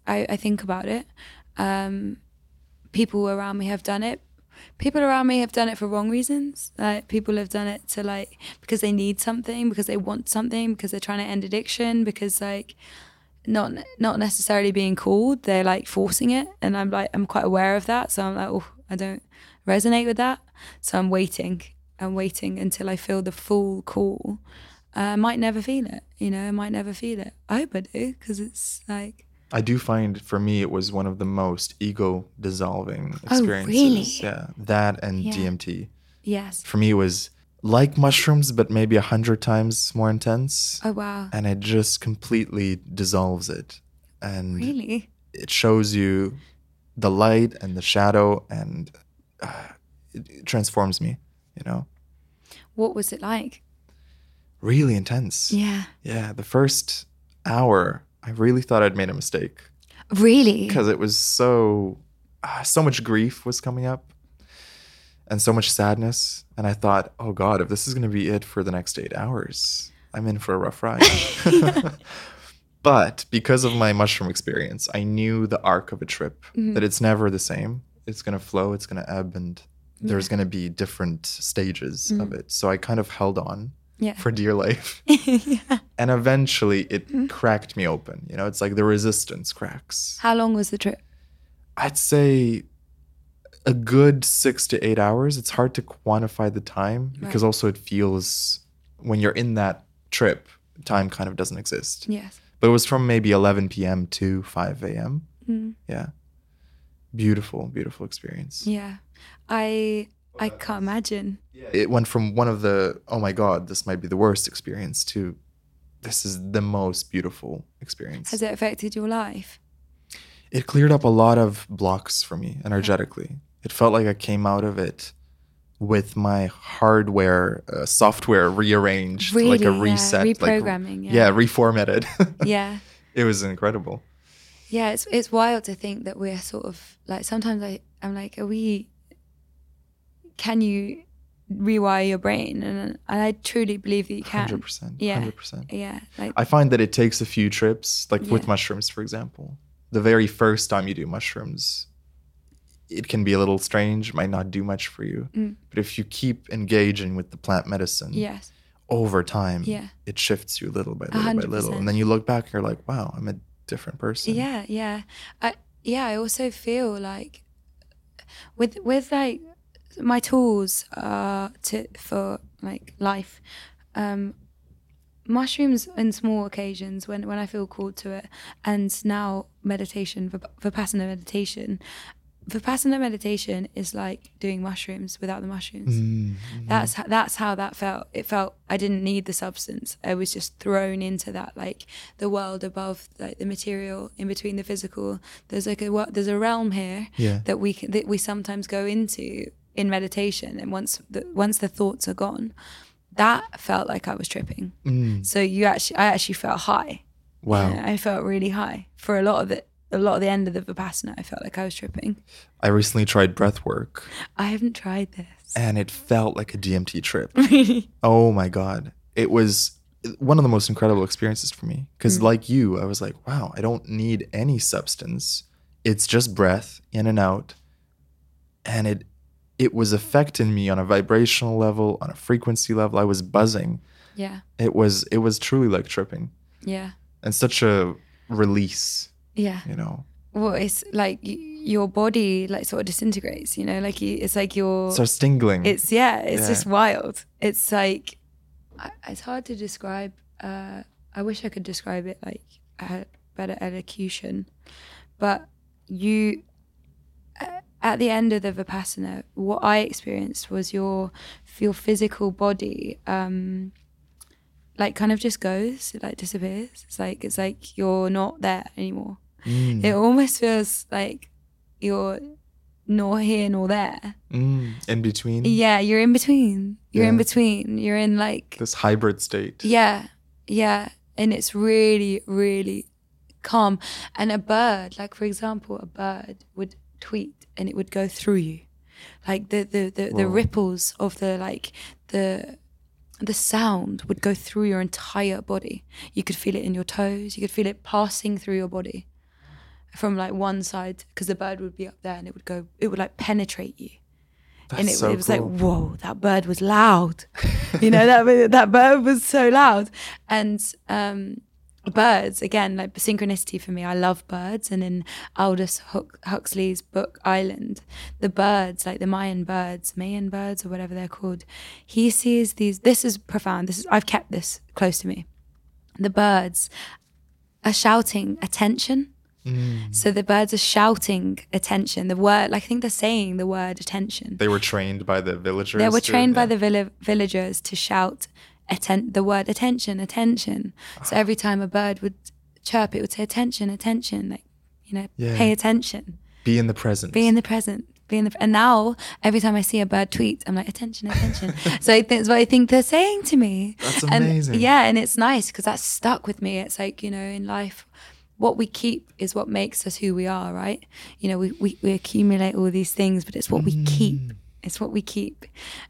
I think about it. People around me have done it. People around me have done it for wrong reasons. Like, people have done it to because they need something, because they want something, because they're trying to end addiction, because not necessarily being called, they're like forcing it. And I'm quite aware of that. So I'm like, oh, I don't resonate with that. So I'm waiting until I feel the full call. I might never feel it, I might never feel it. I hope I do, because it's like... I do find, for me, it was one of the most ego-dissolving experiences. Oh, really? Yeah, that and DMT. Yes. For me, it was like mushrooms, but maybe 100 times more intense. Oh, wow. And it just completely dissolves it. And really? It shows you the light and the shadow, and it transforms me, What was it like? Really intense. Yeah. Yeah, the first hour... I really thought I'd made a mistake. Really? Because it was so much grief was coming up and so much sadness. And I thought, oh God, if this is going to be it for the next 8 hours, I'm in for a rough ride. But because of my mushroom experience, I knew the arc of a trip, that it's never the same. It's going to flow, it's going to ebb, and there's going to be different stages of it. So I kind of held on. Yeah. For dear life. Yeah. And eventually it cracked me open. It's like the resistance cracks. How long was the trip? I'd say a good 6 to 8 hours. It's hard to quantify the time, because also it feels, when you're in that trip, time kind of doesn't exist. Yes. But it was from maybe 11 p.m. to 5 a.m. Yeah. Beautiful, beautiful experience. Yeah. I can't imagine. It went from one of the, oh my God, this might be the worst experience, to this is the most beautiful experience. Has it affected your life? It cleared up a lot of blocks for me energetically. Okay. It felt like I came out of it with my hardware, software rearranged, really, like a reset. Reprogramming. Reformatted. Yeah. It was incredible. Yeah, it's wild to think that we're sort of like, sometimes I'm like, can you rewire your brain? And I truly believe that you can. 100%. Yeah. 100%. Yeah. I find that it takes a few trips, with mushrooms, for example. The very first time you do mushrooms, it can be a little strange, might not do much for you. But if you keep engaging with the plant medicine, over time, it shifts you little by little 100%. By little. And then you look back and you're like, wow, I'm a different person. Yeah, yeah. I also feel like with my tools are for life. Mushrooms in small occasions when I feel called to it, and now meditation, Vipassana meditation. Vipassana meditation is like doing mushrooms without the mushrooms. That's how that felt. It felt I didn't need the substance. I was just thrown into that, the world above, the material in between the physical. There's there's a realm here that we sometimes go into in meditation. And once the thoughts are gone, that felt like I was tripping. So I actually felt high. Wow. I felt really high for a lot of it. a lot of the end of the Vipassana, I felt like I was tripping. I recently tried breath work. I haven't tried this. And it felt like a DMT trip. Really? Oh my God. It was one of the most incredible experiences for me. Because like you, I was like, wow, I don't need any substance. It's just breath in and out. And it was affecting me on a vibrational level, on a frequency level. I was buzzing. Yeah. It was truly like tripping. Yeah. And such a release. Yeah. You know. Well, it's like your body like sort of disintegrates, you know, like it's like your... starts tingling. It's, yeah, it's just wild. It's like, it's hard to describe. I wish I could describe it like I had better elocution. But you... at the end of the Vipassana, what I experienced was your physical body, like kind of just goes, it like disappears. It's like you're not there anymore. Mm. It almost feels like you're nor here nor there. Mm. In between. Yeah, you're in between. You're in like this hybrid state. Yeah, yeah, and it's really, really calm. And a bird, like for example, a bird would tweet and it would go through you, like the ripples of the like the sound would go through your entire body. You could feel it in your toes, you could feel it passing through your body from like one side, because the bird would be up there and it would like penetrate you. That's and so it was cool. Like, whoa, that bird was loud. You know, that bird was so loud. And birds, again, like synchronicity for me. I love birds, and in Aldous Huxley's book Island, the birds, like the Mayan birds or whatever they're called, he sees these. This is profound. I've kept this close to me. The birds are shouting attention. Mm. So the birds are shouting attention. The word, like I think they're saying the word attention. They were trained by the villagers. They were trained by the villagers to shout the word attention. So every time a bird would chirp, it would say attention, like, you know, pay attention, be in the present. And now every time I see a bird tweet, I'm like, attention. So that's what I think they're saying to me. That's amazing. And, yeah, and it's nice because that's stuck with me. It's like, you know, in life what we keep is what makes us who we are, right? You know, we accumulate all these things, but it's what we keep. It's what we keep.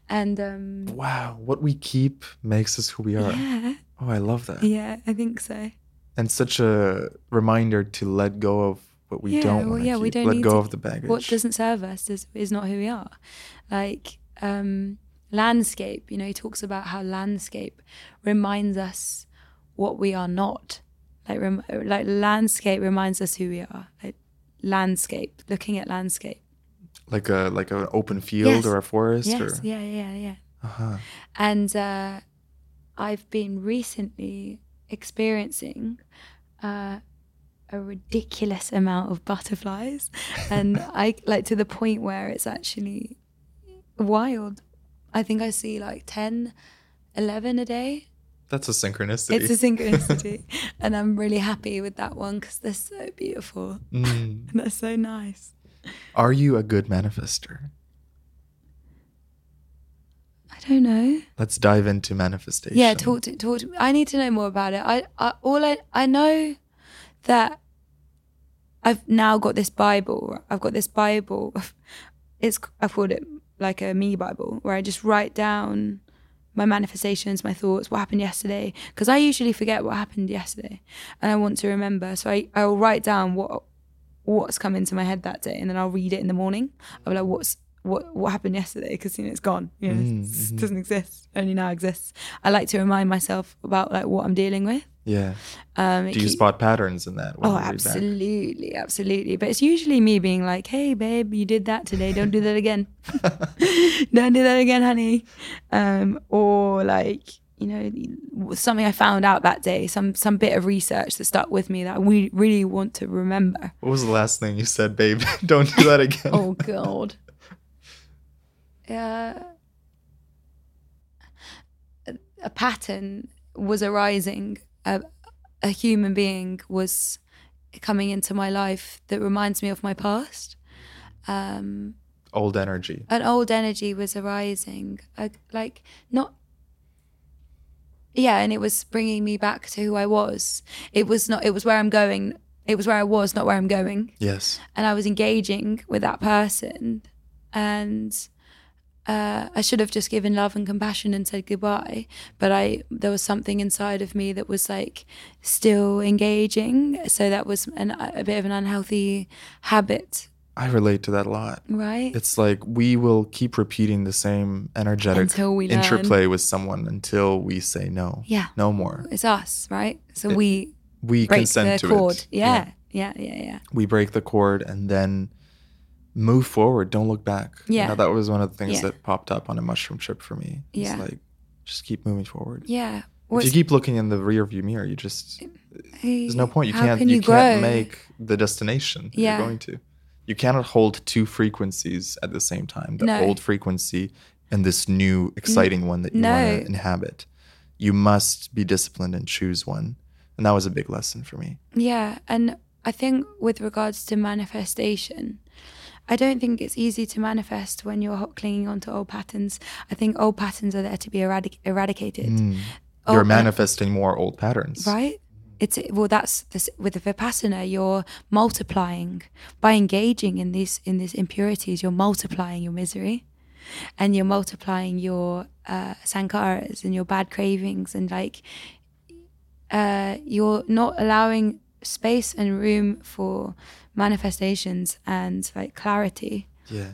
And wow, what we keep makes us who we are. Yeah. Oh, I love that. Yeah, I think so. And such a reminder to let go of what we don't want to keep. We don't let go of the baggage. What doesn't serve us is not who we are. Like landscape, you know, he talks about how landscape reminds us what we are not. Like landscape reminds us who we are. Like landscape, looking at landscape. Like an open field, yes. Or a forest? Yes, or... yeah. Uh-huh. And I've been recently experiencing a ridiculous amount of butterflies. And I like to the point where it's actually wild. I think I see like 10, 11 a day. That's a synchronicity. It's a synchronicity. And I'm really happy with that one because they're so beautiful. Mm. And they're so nice. Are you a good manifester? I don't know. Let's dive into manifestation. Yeah, talk to. I need to know more about it. I know that I've now got this Bible. I've got this Bible. I've called it like a me Bible, where I just write down my manifestations, my thoughts, what happened yesterday. Because I usually forget what happened yesterday, and I want to remember. So I'll write down what's come into my head that day, and then I'll read it in the morning. I'll be like, what happened yesterday? Because, you know, it's gone. You know, it doesn't exist. Only now exists. I like to remind myself about like what I'm dealing with. Yeah. Do you spot patterns in that? Oh, absolutely. But it's usually me being like, hey, babe, you did that today. Don't do that again. Don't do that again, honey. Or like, you know, something I found out that day, some bit of research that stuck with me that we really want to remember. What was the last thing you said, babe? Don't do that again. Oh, God. A pattern was arising. A human being was coming into my life that reminds me of my past. Old energy. An old energy was arising. Yeah, and it was bringing me back to who I was. It was where I'm going. It was where I was, not where I'm going. Yes. And I was engaging with that person, and I should have just given love and compassion and said goodbye. But there was something inside of me that was like still engaging. So that was a bit of an unhealthy habit. I relate to that a lot. Right. It's like we will keep repeating the same energetic interplay with someone until we say no. Yeah. No more. It's us, right? So we consent to it. Break the cord. Yeah. Yeah. Yeah. Yeah. Yeah. We break the cord and then move forward. Don't look back. Yeah. You know, that was one of the things that popped up on a mushroom trip for me. It's like, just keep moving forward. Yeah. If you keep looking in the rearview mirror, you just, there's no point. You can't make the destination you're going to. You cannot hold two frequencies at the same time, the old frequency and this new exciting one that you want to inhabit. You must be disciplined and choose one. And that was a big lesson for me. Yeah. And I think with regards to manifestation, I don't think it's easy to manifest when you're clinging onto old patterns. I think old patterns are there to be eradicated. You're manifesting more old patterns. Right? With the Vipassana, you're multiplying. By engaging in these impurities, you're multiplying your misery, and you're multiplying your sankaras and your bad cravings, and you're not allowing space and room for manifestations and clarity. Yeah.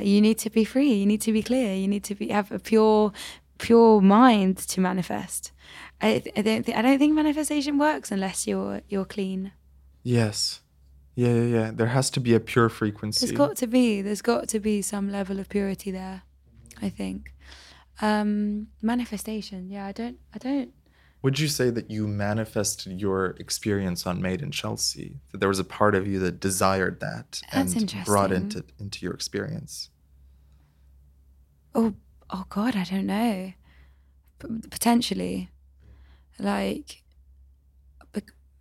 You need to be free. You need to be clear. You need to have a pure mind to manifest. I don't think manifestation works unless you're clean. Yes. Yeah. There has to be a pure frequency. There's got to be some level of purity there, I think. Manifestation. Yeah, I don't. Would you say that you manifested your experience on Made in Chelsea? That there was a part of you that desired that and brought into your experience? Oh God, I don't know. Potentially,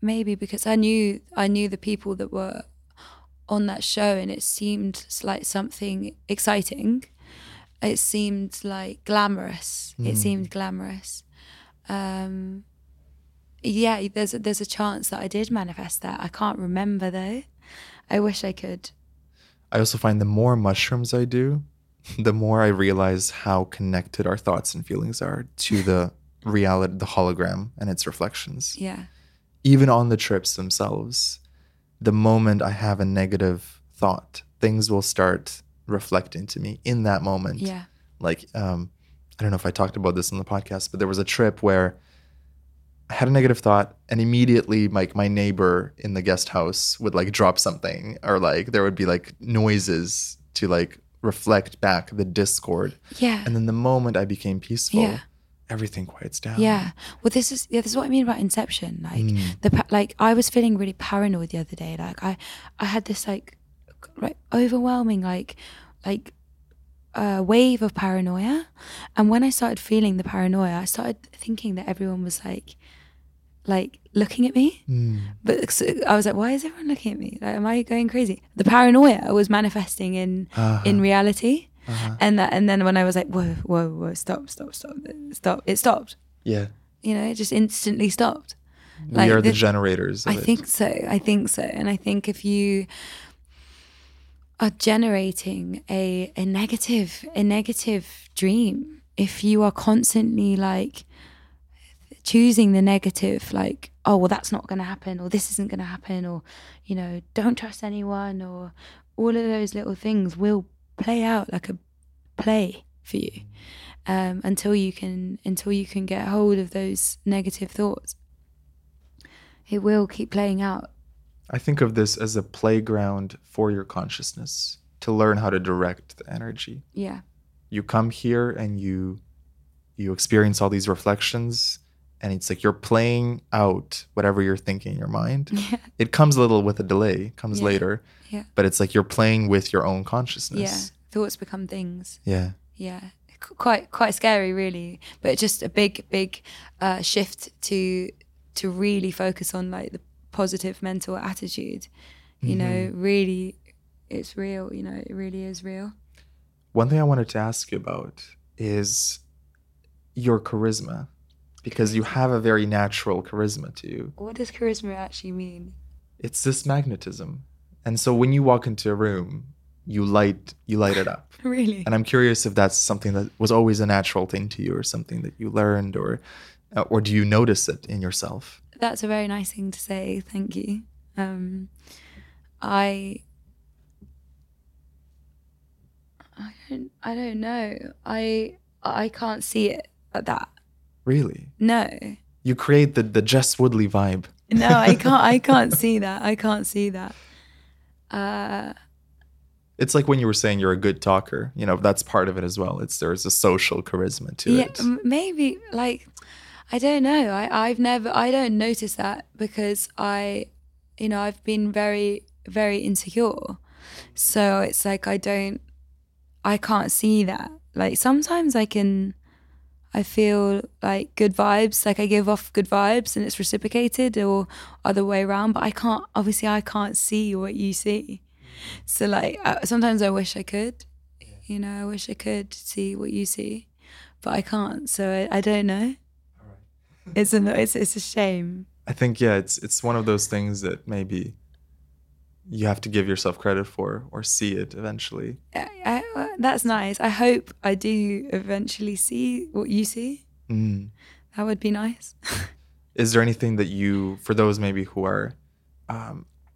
maybe because I knew the people that were on that show, and it seemed like something exciting. It seemed glamorous. Mm. It seemed glamorous. There's a chance that I did manifest that. I can't remember though. I wish I could. I also find the more mushrooms I do, the more I realize how connected our thoughts and feelings are to the reality, the hologram and its reflections. Yeah. Even on the trips themselves, the moment I have a negative thought, things will start reflecting to me in that moment. Yeah. I don't know if I talked about this on the podcast, but there was a trip where I had a negative thought and immediately my neighbor in the guest house would drop something, or there would be noises to reflect back the discord. Yeah. And then the moment I became peaceful, everything quiets down. Yeah. Well, this is what I mean about Inception. I was feeling really paranoid the other day. I had this overwhelming wave of paranoia, and when I started feeling the paranoia, I started thinking that everyone was looking at me. Mm. But so I was why is everyone looking at me? Am I going crazy? The paranoia was manifesting in reality, and then when I was whoa, stop, it stopped. Yeah, it just instantly stopped. We are the generators. I think so, and I think if you are generating a negative dream, if you are constantly choosing the negative, oh well, that's not going to happen, or this isn't going to happen, or don't trust anyone, or all of those little things will play out like a play for you until you can get hold of those negative thoughts. It will keep playing out. I think of this as a playground for your consciousness to learn how to direct the energy. Yeah. You come here and you experience all these reflections, and it's you're playing out whatever you're thinking in your mind. Yeah. It comes a little with a delay, comes later. Yeah. But it's you're playing with your own consciousness. Yeah. Thoughts become things. Yeah. Yeah. Quite scary really, but just a big shift to really focus on the positive mental attitude, really. It's real, it really is real. One thing I wanted to ask you about is your charisma, because you have a very natural charisma to you. What does charisma actually mean? it's this magnetism. And so when you walk into a room, you light it up. Really? And I'm curious if that's something that was always a natural thing to you, or something that you learned, or do you notice it in yourself? That's a very nice thing to say. Thank you. I don't know. I can't see it at that. Really? No. You create the Jess Woodley vibe. No, I can't see that. I can't see that. It's like when you were saying you're a good talker, you know, that's part of it as well. There's a social charisma to it. Yeah, maybe, like, I don't know. I don't notice that because I've been very, very insecure. So it's like I can't see that. Like, sometimes I feel like good vibes, like I give off good vibes and it's reciprocated, or other way around, but I can't see what you see. So, like, sometimes I wish I could, you know, I wish I could see what you see, but I can't. So I don't know. All right. It's a shame. I think, yeah, it's one of those things that maybe you have to give yourself credit for, or see it eventually. That's nice. I hope I do eventually see what you see. Mm. That would be nice. Is there anything that you, for those maybe who are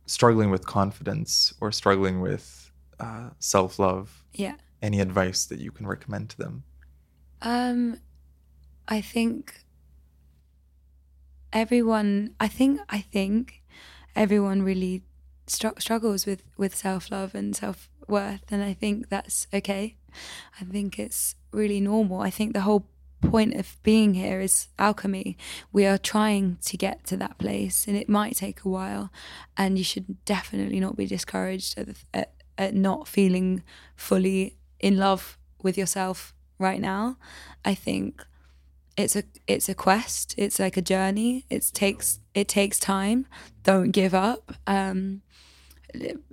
struggling with confidence or struggling with self-love, any advice that you can recommend to them? I think everyone really struggles with self-love and self-worth, and I think that's okay. I think it's really normal. I think the whole point of being here is alchemy. We are trying to get to that place, and it might take a while, and you should definitely not be discouraged at not feeling fully in love with yourself right now. I think it's a quest. It's like a journey. It takes time. Don't give up.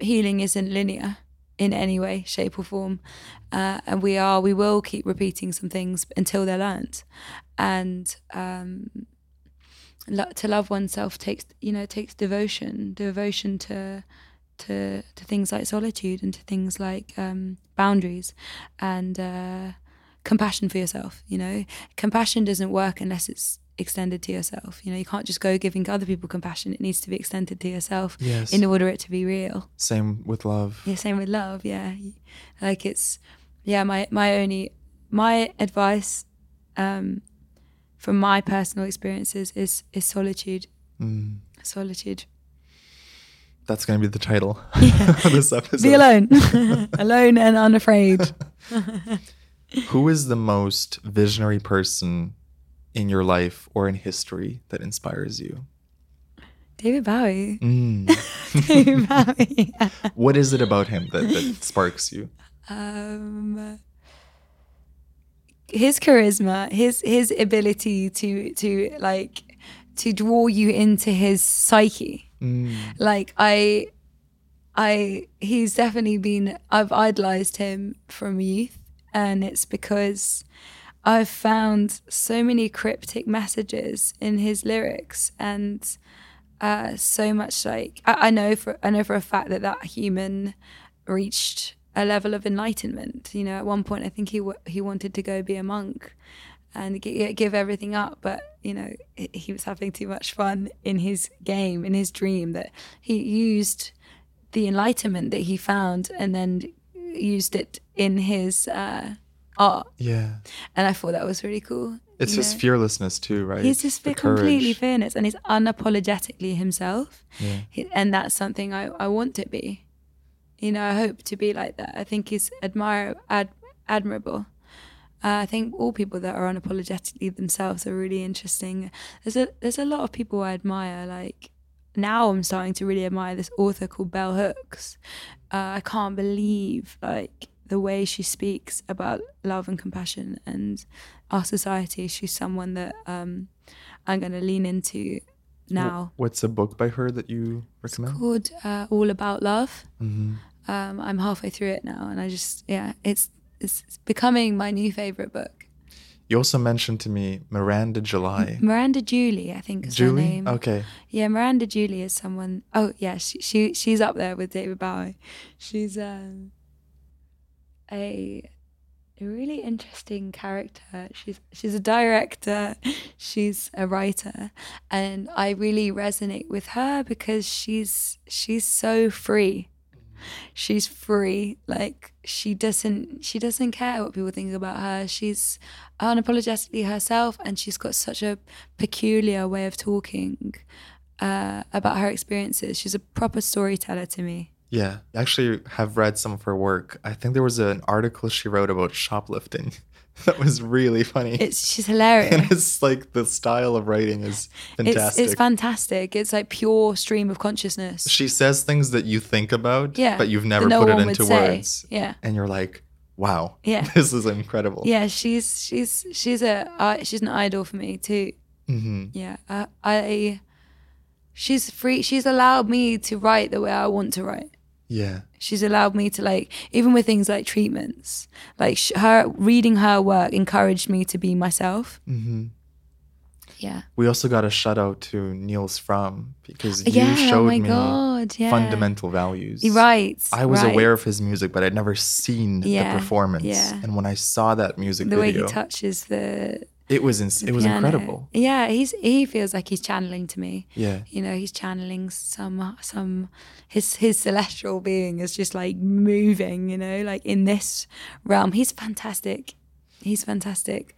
Healing isn't linear in any way, shape or form. And we will keep repeating some things until they're learnt. And to love oneself takes devotion to things like solitude, and to things like boundaries, and compassion for yourself. You know, compassion doesn't work unless it's extended to yourself. You know, you can't just go giving other people compassion. It needs to be extended to yourself. Yes. In order for it to be real. Same with love. Yeah, like it's, yeah, my advice from my personal experiences is solitude. Solitude. That's going to be the title. Yeah. Of this episode. Be alone. Alone and unafraid. Who is the most visionary person in your life or in history that inspires you? David Bowie. David Bowie. Yeah. What is it about him that sparks you? His charisma, his ability to draw you into his psyche. Like he's definitely been, I've idolized him from youth, and it's because I've found so many cryptic messages in his lyrics, and so much, like, I know for a fact that human reached a level of enlightenment. You know, at one point I think he wanted to go be a monk and give everything up, but you know, he was having too much fun in his game, in his dream, that he used the enlightenment that he found and then used it in his art. Yeah. And I thought that was really cool. It's his fearlessness too, right? He's just completely fearless, and he's unapologetically himself. Yeah. And that's something I want to be. You know, I hope to be like that. I think he's admirable. I think all people that are unapologetically themselves are really interesting. There's a lot of people I admire. Like, now I'm starting to really admire this author called Bell Hooks. I can't believe, like, the way she speaks about love and compassion and our society. She's someone that I'm going to lean into now. What's a book by her that you recommend? It's called All About Love. Mm-hmm. I'm halfway through it now, and I just, it's becoming my new favorite book. You also mentioned to me Miranda July. Miranda Julie, I think is Julie? Her name. Okay. Yeah, Miranda Julie is someone. Oh, yeah, she's up there with David Bowie. She's a really interesting character. She's a director, she's a writer, and I really resonate with her because she's so free. She's free, like she doesn't care what people think about her. She's unapologetically herself, and she's got such a peculiar way of talking about her experiences. She's a proper storyteller to me. Yeah, I actually have read some of her work. I think there was an article she wrote about shoplifting. That was really funny. She's hilarious. And it's like the style of writing is fantastic. It's fantastic. It's like pure stream of consciousness. She says things that you think about, but you've never put it into words. Yeah. And you're like, wow, this is incredible. Yeah, she's an idol for me too. Mm-hmm. Yeah, she's free. She's allowed me to write the way I want to write. Yeah. She's allowed me to, like, even with things like treatments, like her reading her work encouraged me to be myself. Mm-hmm. Yeah. We also got a shout out to Niels Fromm because you showed me Fundamental Values. Right. I was aware of his music, but I'd never seen the performance. Yeah. And when I saw that music video, the way he touches the... It was incredible. Yeah, he feels like he's channeling to me. Yeah, you know, he's channeling some his celestial being is just like moving. You know, like in this realm, he's fantastic. He's fantastic.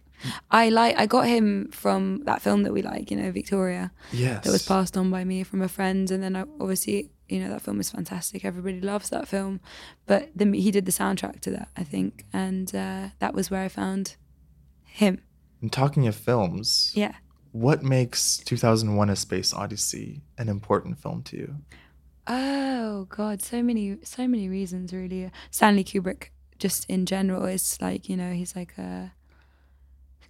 I got him from that film that we like. You know, Victoria. Yes, that was passed on by me from a friend, and then obviously, you know, that film is fantastic. Everybody loves that film, but he did the soundtrack to that, I think, and that was where I found him. And talking of films, what makes 2001: A Space Odyssey an important film to you? Oh God, so many reasons really. Stanley Kubrick, just in general, is like, you know, he's like a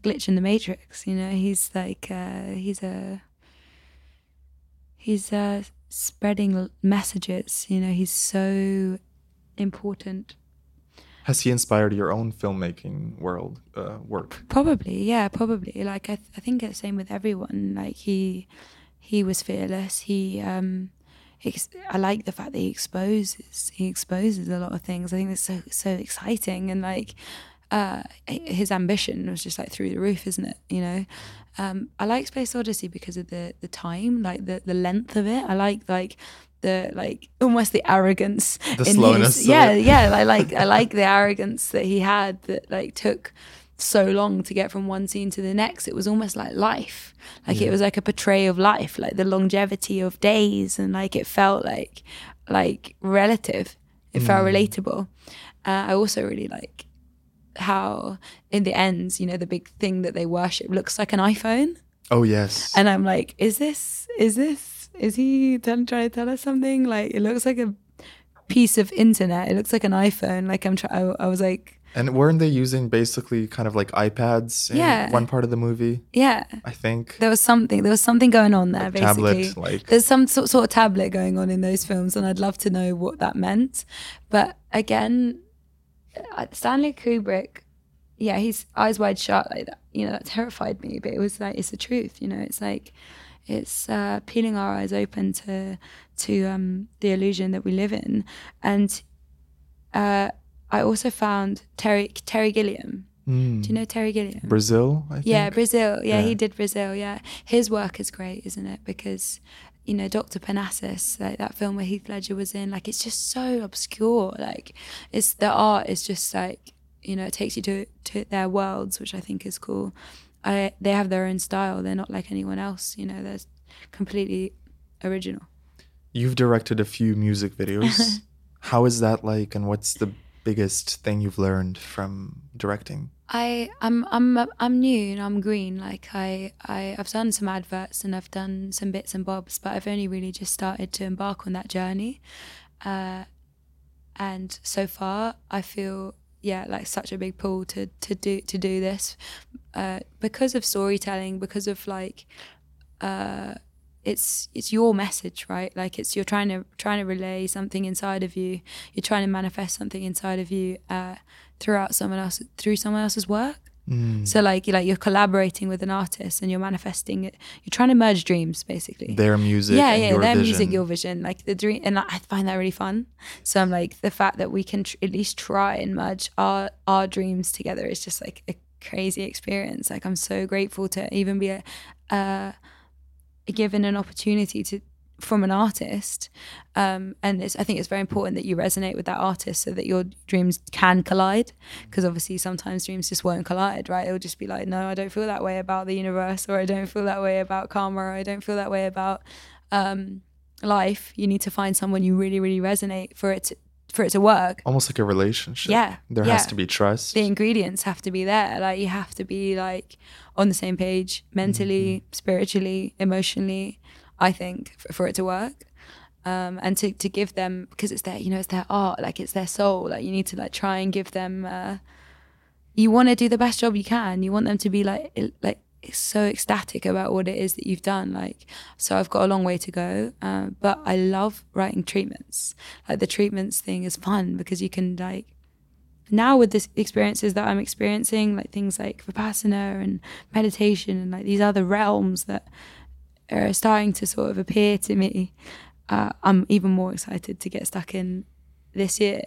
glitch in the matrix. You know, he's like he's spreading messages. You know, he's so important. Has he inspired your own filmmaking work? Probably. Like I think it's the same with everyone. Like he was fearless. I like the fact that he exposes a lot of things. I think that's so exciting, and like his ambition was just like through the roof, isn't it? You know, I like Space Odyssey because of the time, like the length of it. I like the like almost the arrogance, the slowness. I like the arrogance that he had that like took so long to get from one scene to the next. It was almost like life, like it was like a portrayal of life, like the longevity of days, and like it felt like relative. It felt relatable. I also really like how in the end, you know, the big thing that they worship looks like an iPhone. Oh yes. And I'm like, is he trying to tell us something? Like, it looks like a piece of internet. It looks like an iPhone. Like, I was like... And weren't they using basically kind of like iPads in one part of the movie? Yeah. I think. There was something going on there, like basically. Tablet, like... There's some sort of tablet going on in those films, and I'd love to know what that meant. But again, Stanley Kubrick, he's eyes wide shut like that. You know, that terrified me, but it was like, it's the truth, you know? It's like... It's peeling our eyes open to the illusion that we live in. And I also found Terry Gilliam. Do you know Terry Gilliam? Brazil, I think. Yeah, Brazil. Yeah, he did Brazil, His work is great, isn't it? Because, you know, Dr. Parnassus, like that film where Heath Ledger was in, like it's just so obscure. Like it's the art is just like, you know, it takes you to their worlds, which I think is cool. They have their own style. They're not like anyone else. You know, they're completely original. You've directed a few music videos. How is that like, and what's the biggest thing you've learned from directing? I'm new and I'm green. Like I've done some adverts and I've done some bits and bobs, but I've only really just started to embark on that journey. And so far, I feel. Like such a big pull to do this because of storytelling, because of like it's your message, right? Like it's you're trying to relay something inside of you. You're trying to manifest something inside of you through someone else's work. Mm. So like you're collaborating with an artist and you're manifesting it. You're trying to merge dreams, basically. Their music, music, your vision, like the dream. And I find that really fun. So I'm like, the fact that we can at least try and merge our dreams together is just like a crazy experience. Like I'm so grateful to even be given an opportunity to from an artist, and I think it's very important that you resonate with that artist so that your dreams can collide, because obviously sometimes dreams just won't collide, right? It'll just be like, no, I don't feel that way about the universe, or I don't feel that way about karma, or I don't feel that way about life. You need to find someone you really, really resonate for it to work. Almost like a relationship. Yeah. There has to be trust. The ingredients have to be there. Like you have to be like on the same page mentally, mm-hmm. spiritually, emotionally, I think, for it to work, and to give them, because it's their, you know, it's their art, like it's their soul. Like you need to like try and give them. You want to do the best job you can. You want them to be like so ecstatic about what it is that you've done. Like, so I've got a long way to go, but I love writing treatments. Like the treatments thing is fun because you can like. Now with the experiences that I'm experiencing, like things like Vipassana and meditation and like these other realms that are starting to sort of appear to me, I'm even more excited to get stuck in this year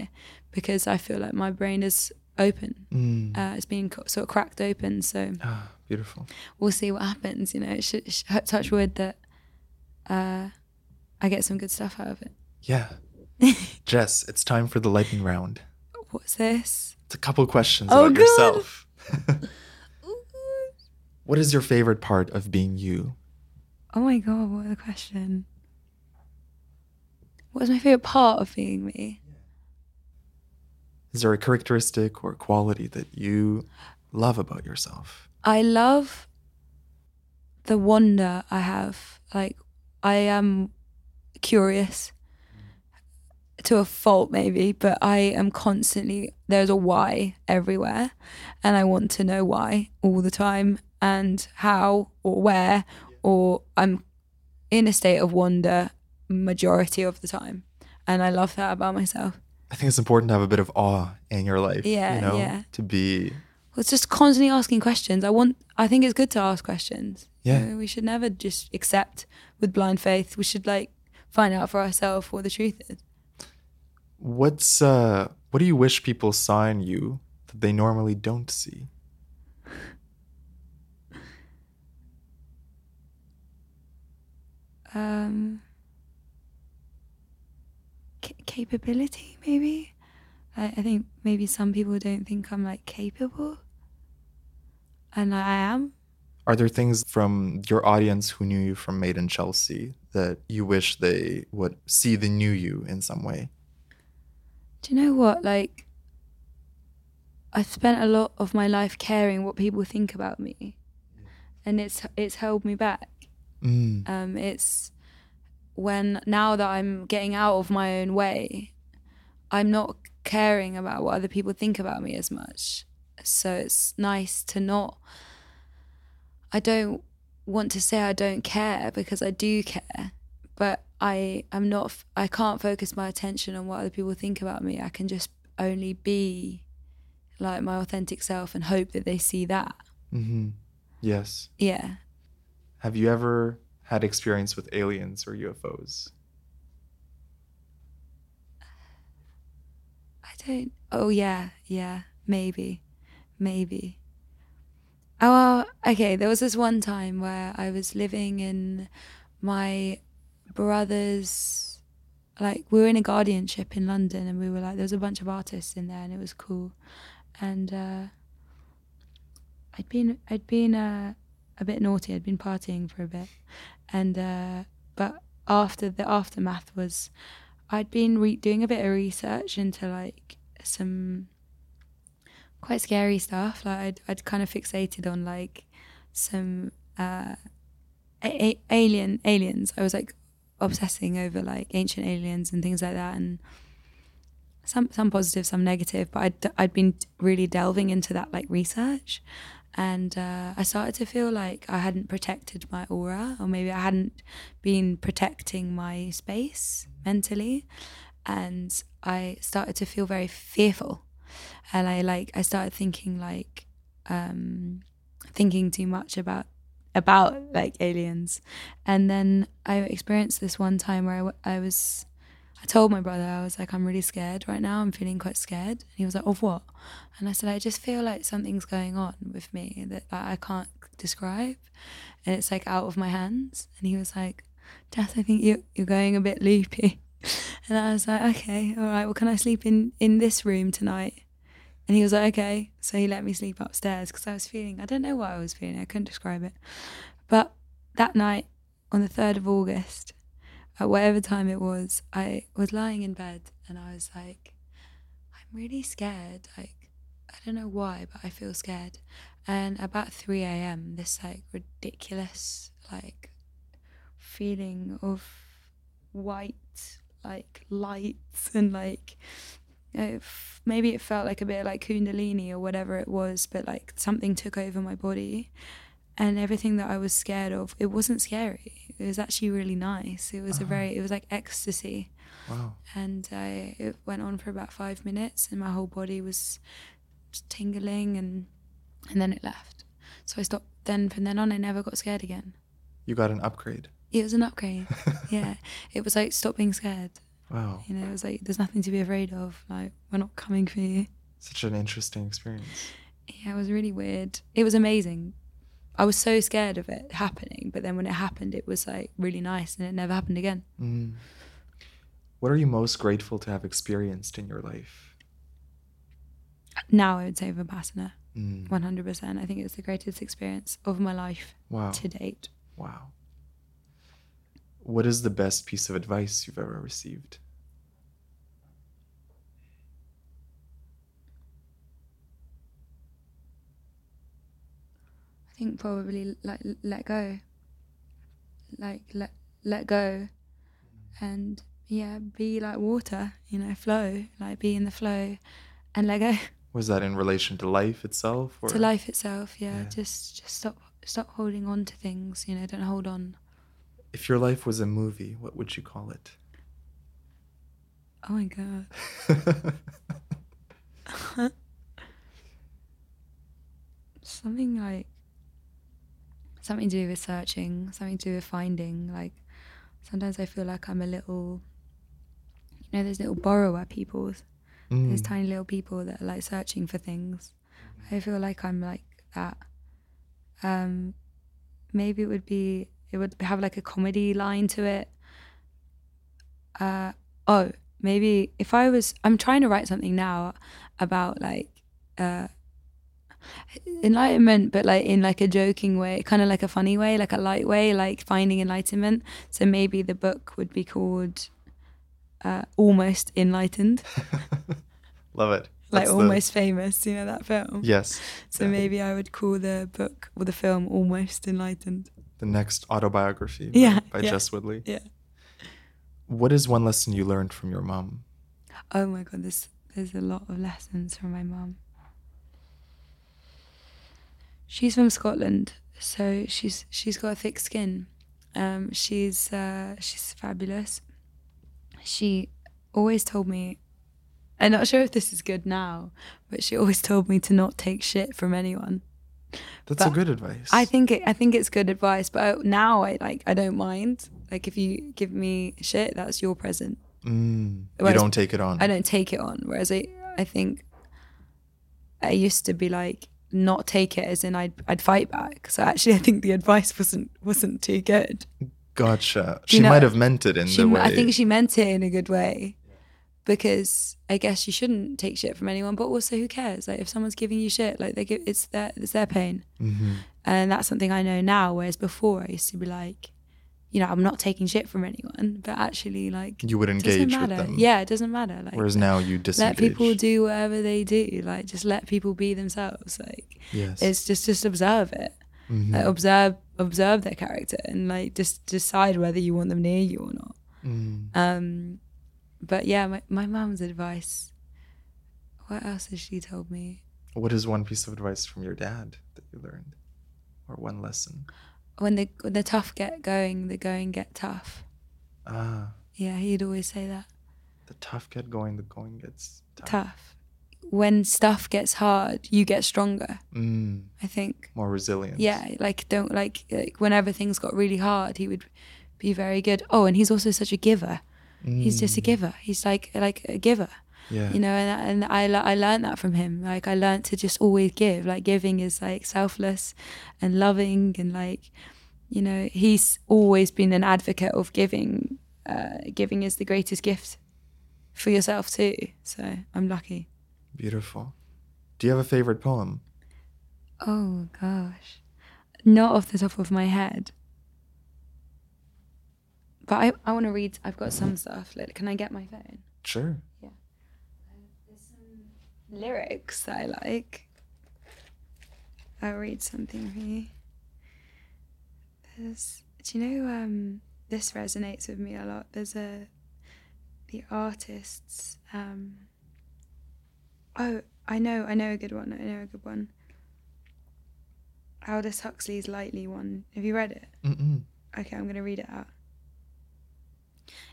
because I feel like my brain is open. Mm. It's been sort of cracked open. So beautiful. We'll see what happens. You know, it should touch wood that I get some good stuff out of it. Yeah. Jess, it's time for the lightning round. What's this? It's a couple questions about yourself. What is your favorite part of being you? Oh my God, what a question. What is my favorite part of being me? Is there a characteristic or quality that you love about yourself? I love the wonder I have. Like, I am curious to a fault maybe, but I am constantly, there's a why everywhere. And I want to know why all the time and how or where, or I'm in a state of wonder majority of the time. And I love that about myself. I think it's important to have a bit of awe in your life. Yeah, you know, to be... Well, it's just constantly asking questions. I think it's good to ask questions. Yeah. You know, we should never just accept with blind faith. We should like find out for ourselves what the truth is. What do you wish people saw in you that they normally don't see? Capability, maybe. I think maybe some people don't think I'm like capable, and I am. Are there things from your audience who knew you from Made in Chelsea that you wish they would see the new you in some way? Do you know what? Like, I spent a lot of my life caring what people think about me, and it's held me back. Mm. It's when now that I'm getting out of my own way, I'm not caring about what other people think about me as much. So it's nice to not, I don't want to say I don't care because I do care, but I can't focus my attention on what other people think about me. I can just only be like my authentic self and hope that they see that. Mm-hmm. Yes. Yeah. Have you ever had experience with aliens or UFOs? Maybe. Oh, well, okay, there was this one time where I was living in my brother's, like we were in a guardianship in London, and we were like, there was a bunch of artists in there and it was cool. And I'd been a bit naughty. I'd been partying for a bit, and but after the aftermath was, I'd been doing a bit of research into like some quite scary stuff. Like I'd kind of fixated on like some aliens. I was like obsessing over like ancient aliens and things like that, and some positive, some negative. But I'd been really delving into that like research. And I started to feel like I hadn't protected my aura, or maybe I hadn't been protecting my space mentally. And I started to feel very fearful. And I started thinking like, thinking too much about like aliens. And then I experienced this one time where I told my brother, I was like, I'm really scared right now. I'm feeling quite scared. And he was like, of what? And I said, I just feel like something's going on with me that I can't describe. And it's like out of my hands. And he was like, Jess, I think you're going a bit loopy. And I was like, okay, all right, well, can I sleep in this room tonight? And he was like, okay. So he let me sleep upstairs because I was feeling, I don't know what I was feeling. I couldn't describe it. But that night on the 3rd of August, at whatever time it was, I was lying in bed and I was like, I'm really scared. Like, I don't know why, but I feel scared. And about 3 a.m., this like ridiculous like feeling of white like lights and like, maybe it felt like a bit like Kundalini or whatever it was, but like something took over my body, and everything that I was scared of, it wasn't scary. It was actually really nice. It was it was like ecstasy. Wow. And it went on for about 5 minutes, and my whole body was tingling, and then it left. So I stopped. Then from then on, I never got scared again. You got an upgrade. It was an upgrade. Yeah. It was like, stop being scared. Wow. You know, it was like, there's nothing to be afraid of. Like, we're not coming for you. Such an interesting experience. Yeah, it was really weird. It was amazing. I was so scared of it happening, but then when it happened, it was like really nice, and it never happened again. Mm. What are you most grateful to have experienced in your life? Now I would say Vipassana, 100%. I think it's the greatest experience of my life to date. Wow. What is the best piece of advice you've ever received? I think probably like let go. Like let go, and yeah, be like water. You know, flow. Like be in the flow, and let go. Was that in relation to life itself? Or? To life itself, yeah. Just stop holding on to things. You know, don't hold on. If your life was a movie, what would you call it? Oh my God. Something to do with searching, something to do with finding. Like, sometimes I feel like I'm a little, you know, those little borrower people, those tiny little people that are like searching for things. I feel like I'm like that. Maybe it would have like a comedy line to it. Maybe if I'm trying to write something now about like enlightenment, but like in like a joking way, kind of like a funny way, like a light way, like finding enlightenment. So maybe the book would be called Almost Enlightened. Love it. That's like Almost Famous, you know, that film. Yes. So maybe I would call the book or the film Almost Enlightened. The next autobiography by Jess Woodley. Yeah. What is one lesson you learned from your mom? Oh my God, there's a lot of lessons from my mom. She's from Scotland, so she's got a thick skin. She's fabulous. She always told me, I'm not sure if this is good now, but she always told me to not take shit from anyone. That's good advice. I think it's good advice, but now I don't mind. Like, if you give me shit, that's your present. Whereas, you don't take it on. I don't take it on. Whereas I think I used to be like, not take it as in I'd fight back. So actually I think the advice wasn't too good. Gotcha. She might have meant it in the way. I think she meant it in a good way. Because I guess you shouldn't take shit from anyone, but also who cares? Like, if someone's giving you shit, like it's their pain. Mm-hmm. And that's something I know now, whereas before I used to be like, you know, I'm not taking shit from anyone, but actually like you would engage with them. Yeah, it doesn't matter. Like, whereas now you disengage. Let people do whatever they do. Like, just let people be themselves. Like, yes. It's just observe it. Mm-hmm. Like, observe their character and like just decide whether you want them near you or not. Mm. But yeah, my mum's advice. What else has she told me? What is one piece of advice from your dad that you learned? Or one lesson? When the tough get going, the going get tough. Yeah, he'd always say that. The tough get going, the going gets tough. when stuff gets hard, you get stronger. I think more resilient. Yeah, like whenever things got really hard, he would be very good. Oh, and he's also such a giver. He's just a giver. He's like a giver. Yeah. You know, and I learned that from him. Like, I learned to just always give. Like, giving is like selfless and loving, and like, you know, he's always been an advocate of giving. Giving is the greatest gift for yourself too. So I'm lucky. Beautiful. Do you have a favorite poem? Oh gosh, not off the top of my head. But I want to read. I've got some stuff. Can I get my phone? Sure. Yeah. There's some lyrics that I like. I'll read something for you. Do you know, this resonates with me a lot. There's the artist's, I know a good one. Aldous Huxley's Lightly one. Have you read it? Mm-mm. Okay, I'm going to read it out.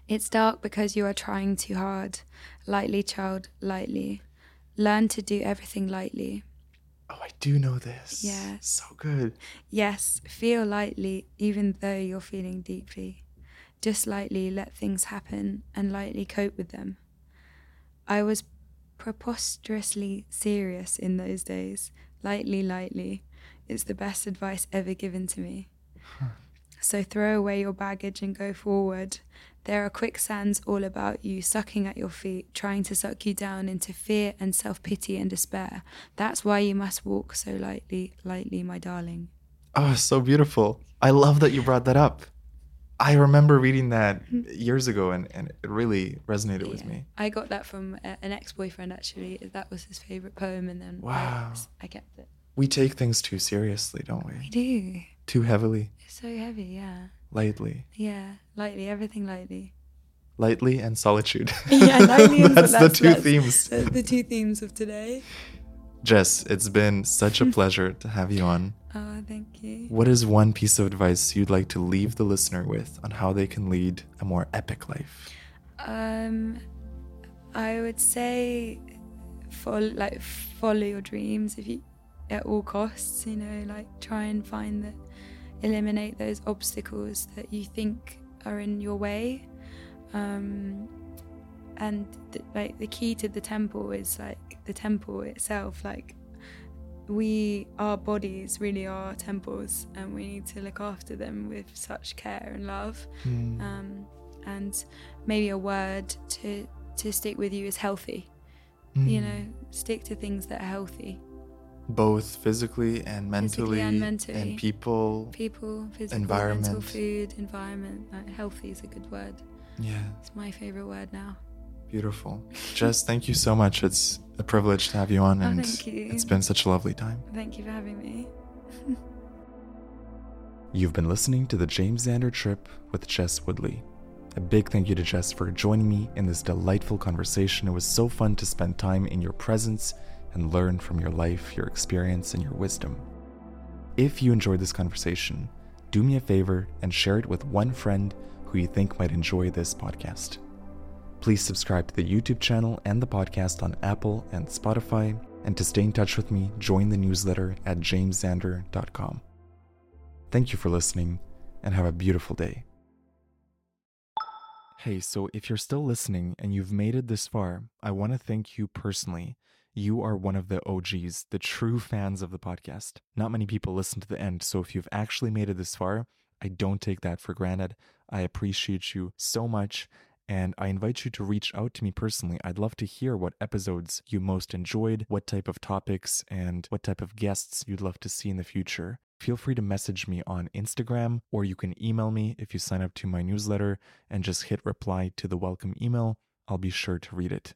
It's dark because you are trying too hard. Lightly, child, lightly. Learn to do everything lightly. Oh, I do know this. Yeah. So good. Yes, feel lightly, even though you're feeling deeply. Just lightly let things happen and lightly cope with them. I was preposterously serious in those days. Lightly, lightly. It's the best advice ever given to me. So throw away your baggage and go forward. There are quicksands all about you, sucking at your feet, trying to suck you down into fear and self-pity and despair. That's why you must walk so lightly, lightly, my darling. Oh, so beautiful. I love that you brought that up. I remember reading that years ago, and it really resonated with me. I got that from an ex-boyfriend, actually. That was his favorite poem, and then I kept it. We take things too seriously, don't we? We do. Too heavily. It's so heavy, yeah. Lightly. Yeah, lightly, everything lightly. Lightly and solitude. Yeah, lightly and solitude. that's the two themes. That's the two themes of today. Jess, it's been such a pleasure to have you on. Oh, thank you. What is one piece of advice you'd like to leave the listener with on how they can lead a more epic life? I would say, follow your dreams at all costs. You know, try and find that. Eliminate those obstacles that you think are in your way, and the key to the temple is the temple itself. Our bodies really are temples, and we need to look after them with such care and love. And maybe a word to stick with you is healthy. You know, stick to things that are healthy. Both physically and mentally, and people, physical, environment, mental, food, environment. Healthy is a good word. Yeah, it's my favorite word now. Beautiful. Jess, thank you so much. It's a privilege to have you on, and thank you. It's been such a lovely time. Thank you for having me. You've been listening to The James Zander Trip with Jess Woodley. A big thank you to Jess for joining me in this delightful conversation. It was so fun to spend time in your presence and learn from your life, your experience, and your wisdom. If you enjoyed this conversation, do me a favor and share it with one friend who you think might enjoy this podcast. Please subscribe to the YouTube channel and the podcast on Apple and Spotify, and to stay in touch with me, join the newsletter at jameszander.com. Thank you for listening, and have a beautiful day. Hey, so if you're still listening and you've made it this far, I want to thank you personally. You are one of the OGs, the true fans of the podcast. Not many people listen to the end, so if you've actually made it this far, I don't take that for granted. I appreciate you so much, and I invite you to reach out to me personally. I'd love to hear what episodes you most enjoyed, what type of topics, and what type of guests you'd love to see in the future. Feel free to message me on Instagram, or you can email me if you sign up to my newsletter and just hit reply to the welcome email. I'll be sure to read it.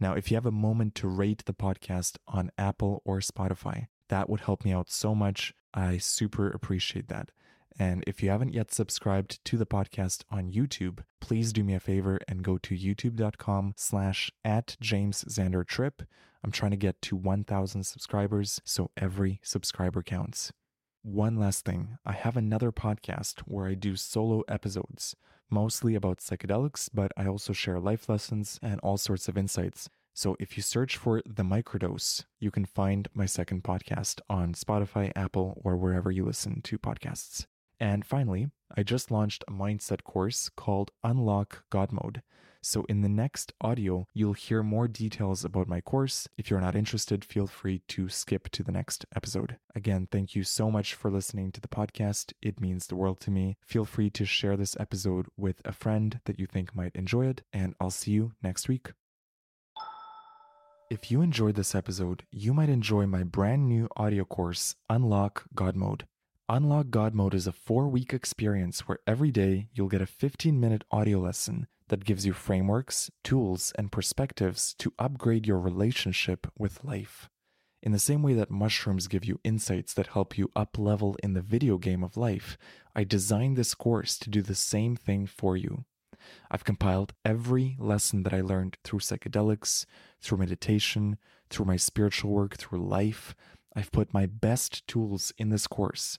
Now, if you have a moment to rate the podcast on Apple or Spotify, that would help me out so much. I super appreciate that. And if you haven't yet subscribed to the podcast on YouTube, please do me a favor and go to youtube.com/@JamesZanderTrip. I'm trying to get to 1,000 subscribers, so every subscriber counts. One last thing, I have another podcast where I do solo episodes, mostly about psychedelics, but I also share life lessons and all sorts of insights. So if you search for The Microdose, you can find my second podcast on Spotify, Apple, or wherever you listen to podcasts. And finally, I just launched a mindset course called Unlock God Mode. So in the next audio, you'll hear more details about my course. If you're not interested, feel free to skip to the next episode. Again, thank you so much for listening to the podcast. It means the world to me. Feel free to share this episode with a friend that you think might enjoy it, and I'll see you next week. If you enjoyed this episode, you might enjoy my brand new audio course, Unlock God Mode. Unlock God Mode is a 4-week experience where every day you'll get a 15-minute audio lesson that gives you frameworks, tools, and perspectives to upgrade your relationship with life. In the same way that mushrooms give you insights that help you up-level in the video game of life, I designed this course to do the same thing for you. I've compiled every lesson that I learned through psychedelics, through meditation, through my spiritual work, through life. I've put my best tools in this course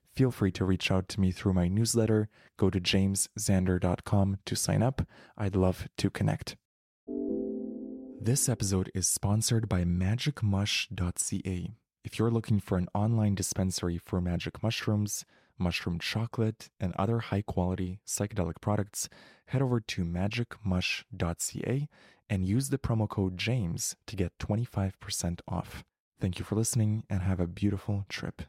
Feel free to reach out to me through my newsletter. Go to jameszander.com to sign up. I'd love to connect. This episode is sponsored by magicmush.ca. If you're looking for an online dispensary for magic mushrooms, mushroom chocolate, and other high-quality psychedelic products, head over to magicmush.ca and use the promo code JAMES to get 25% off. Thank you for listening and have a beautiful trip.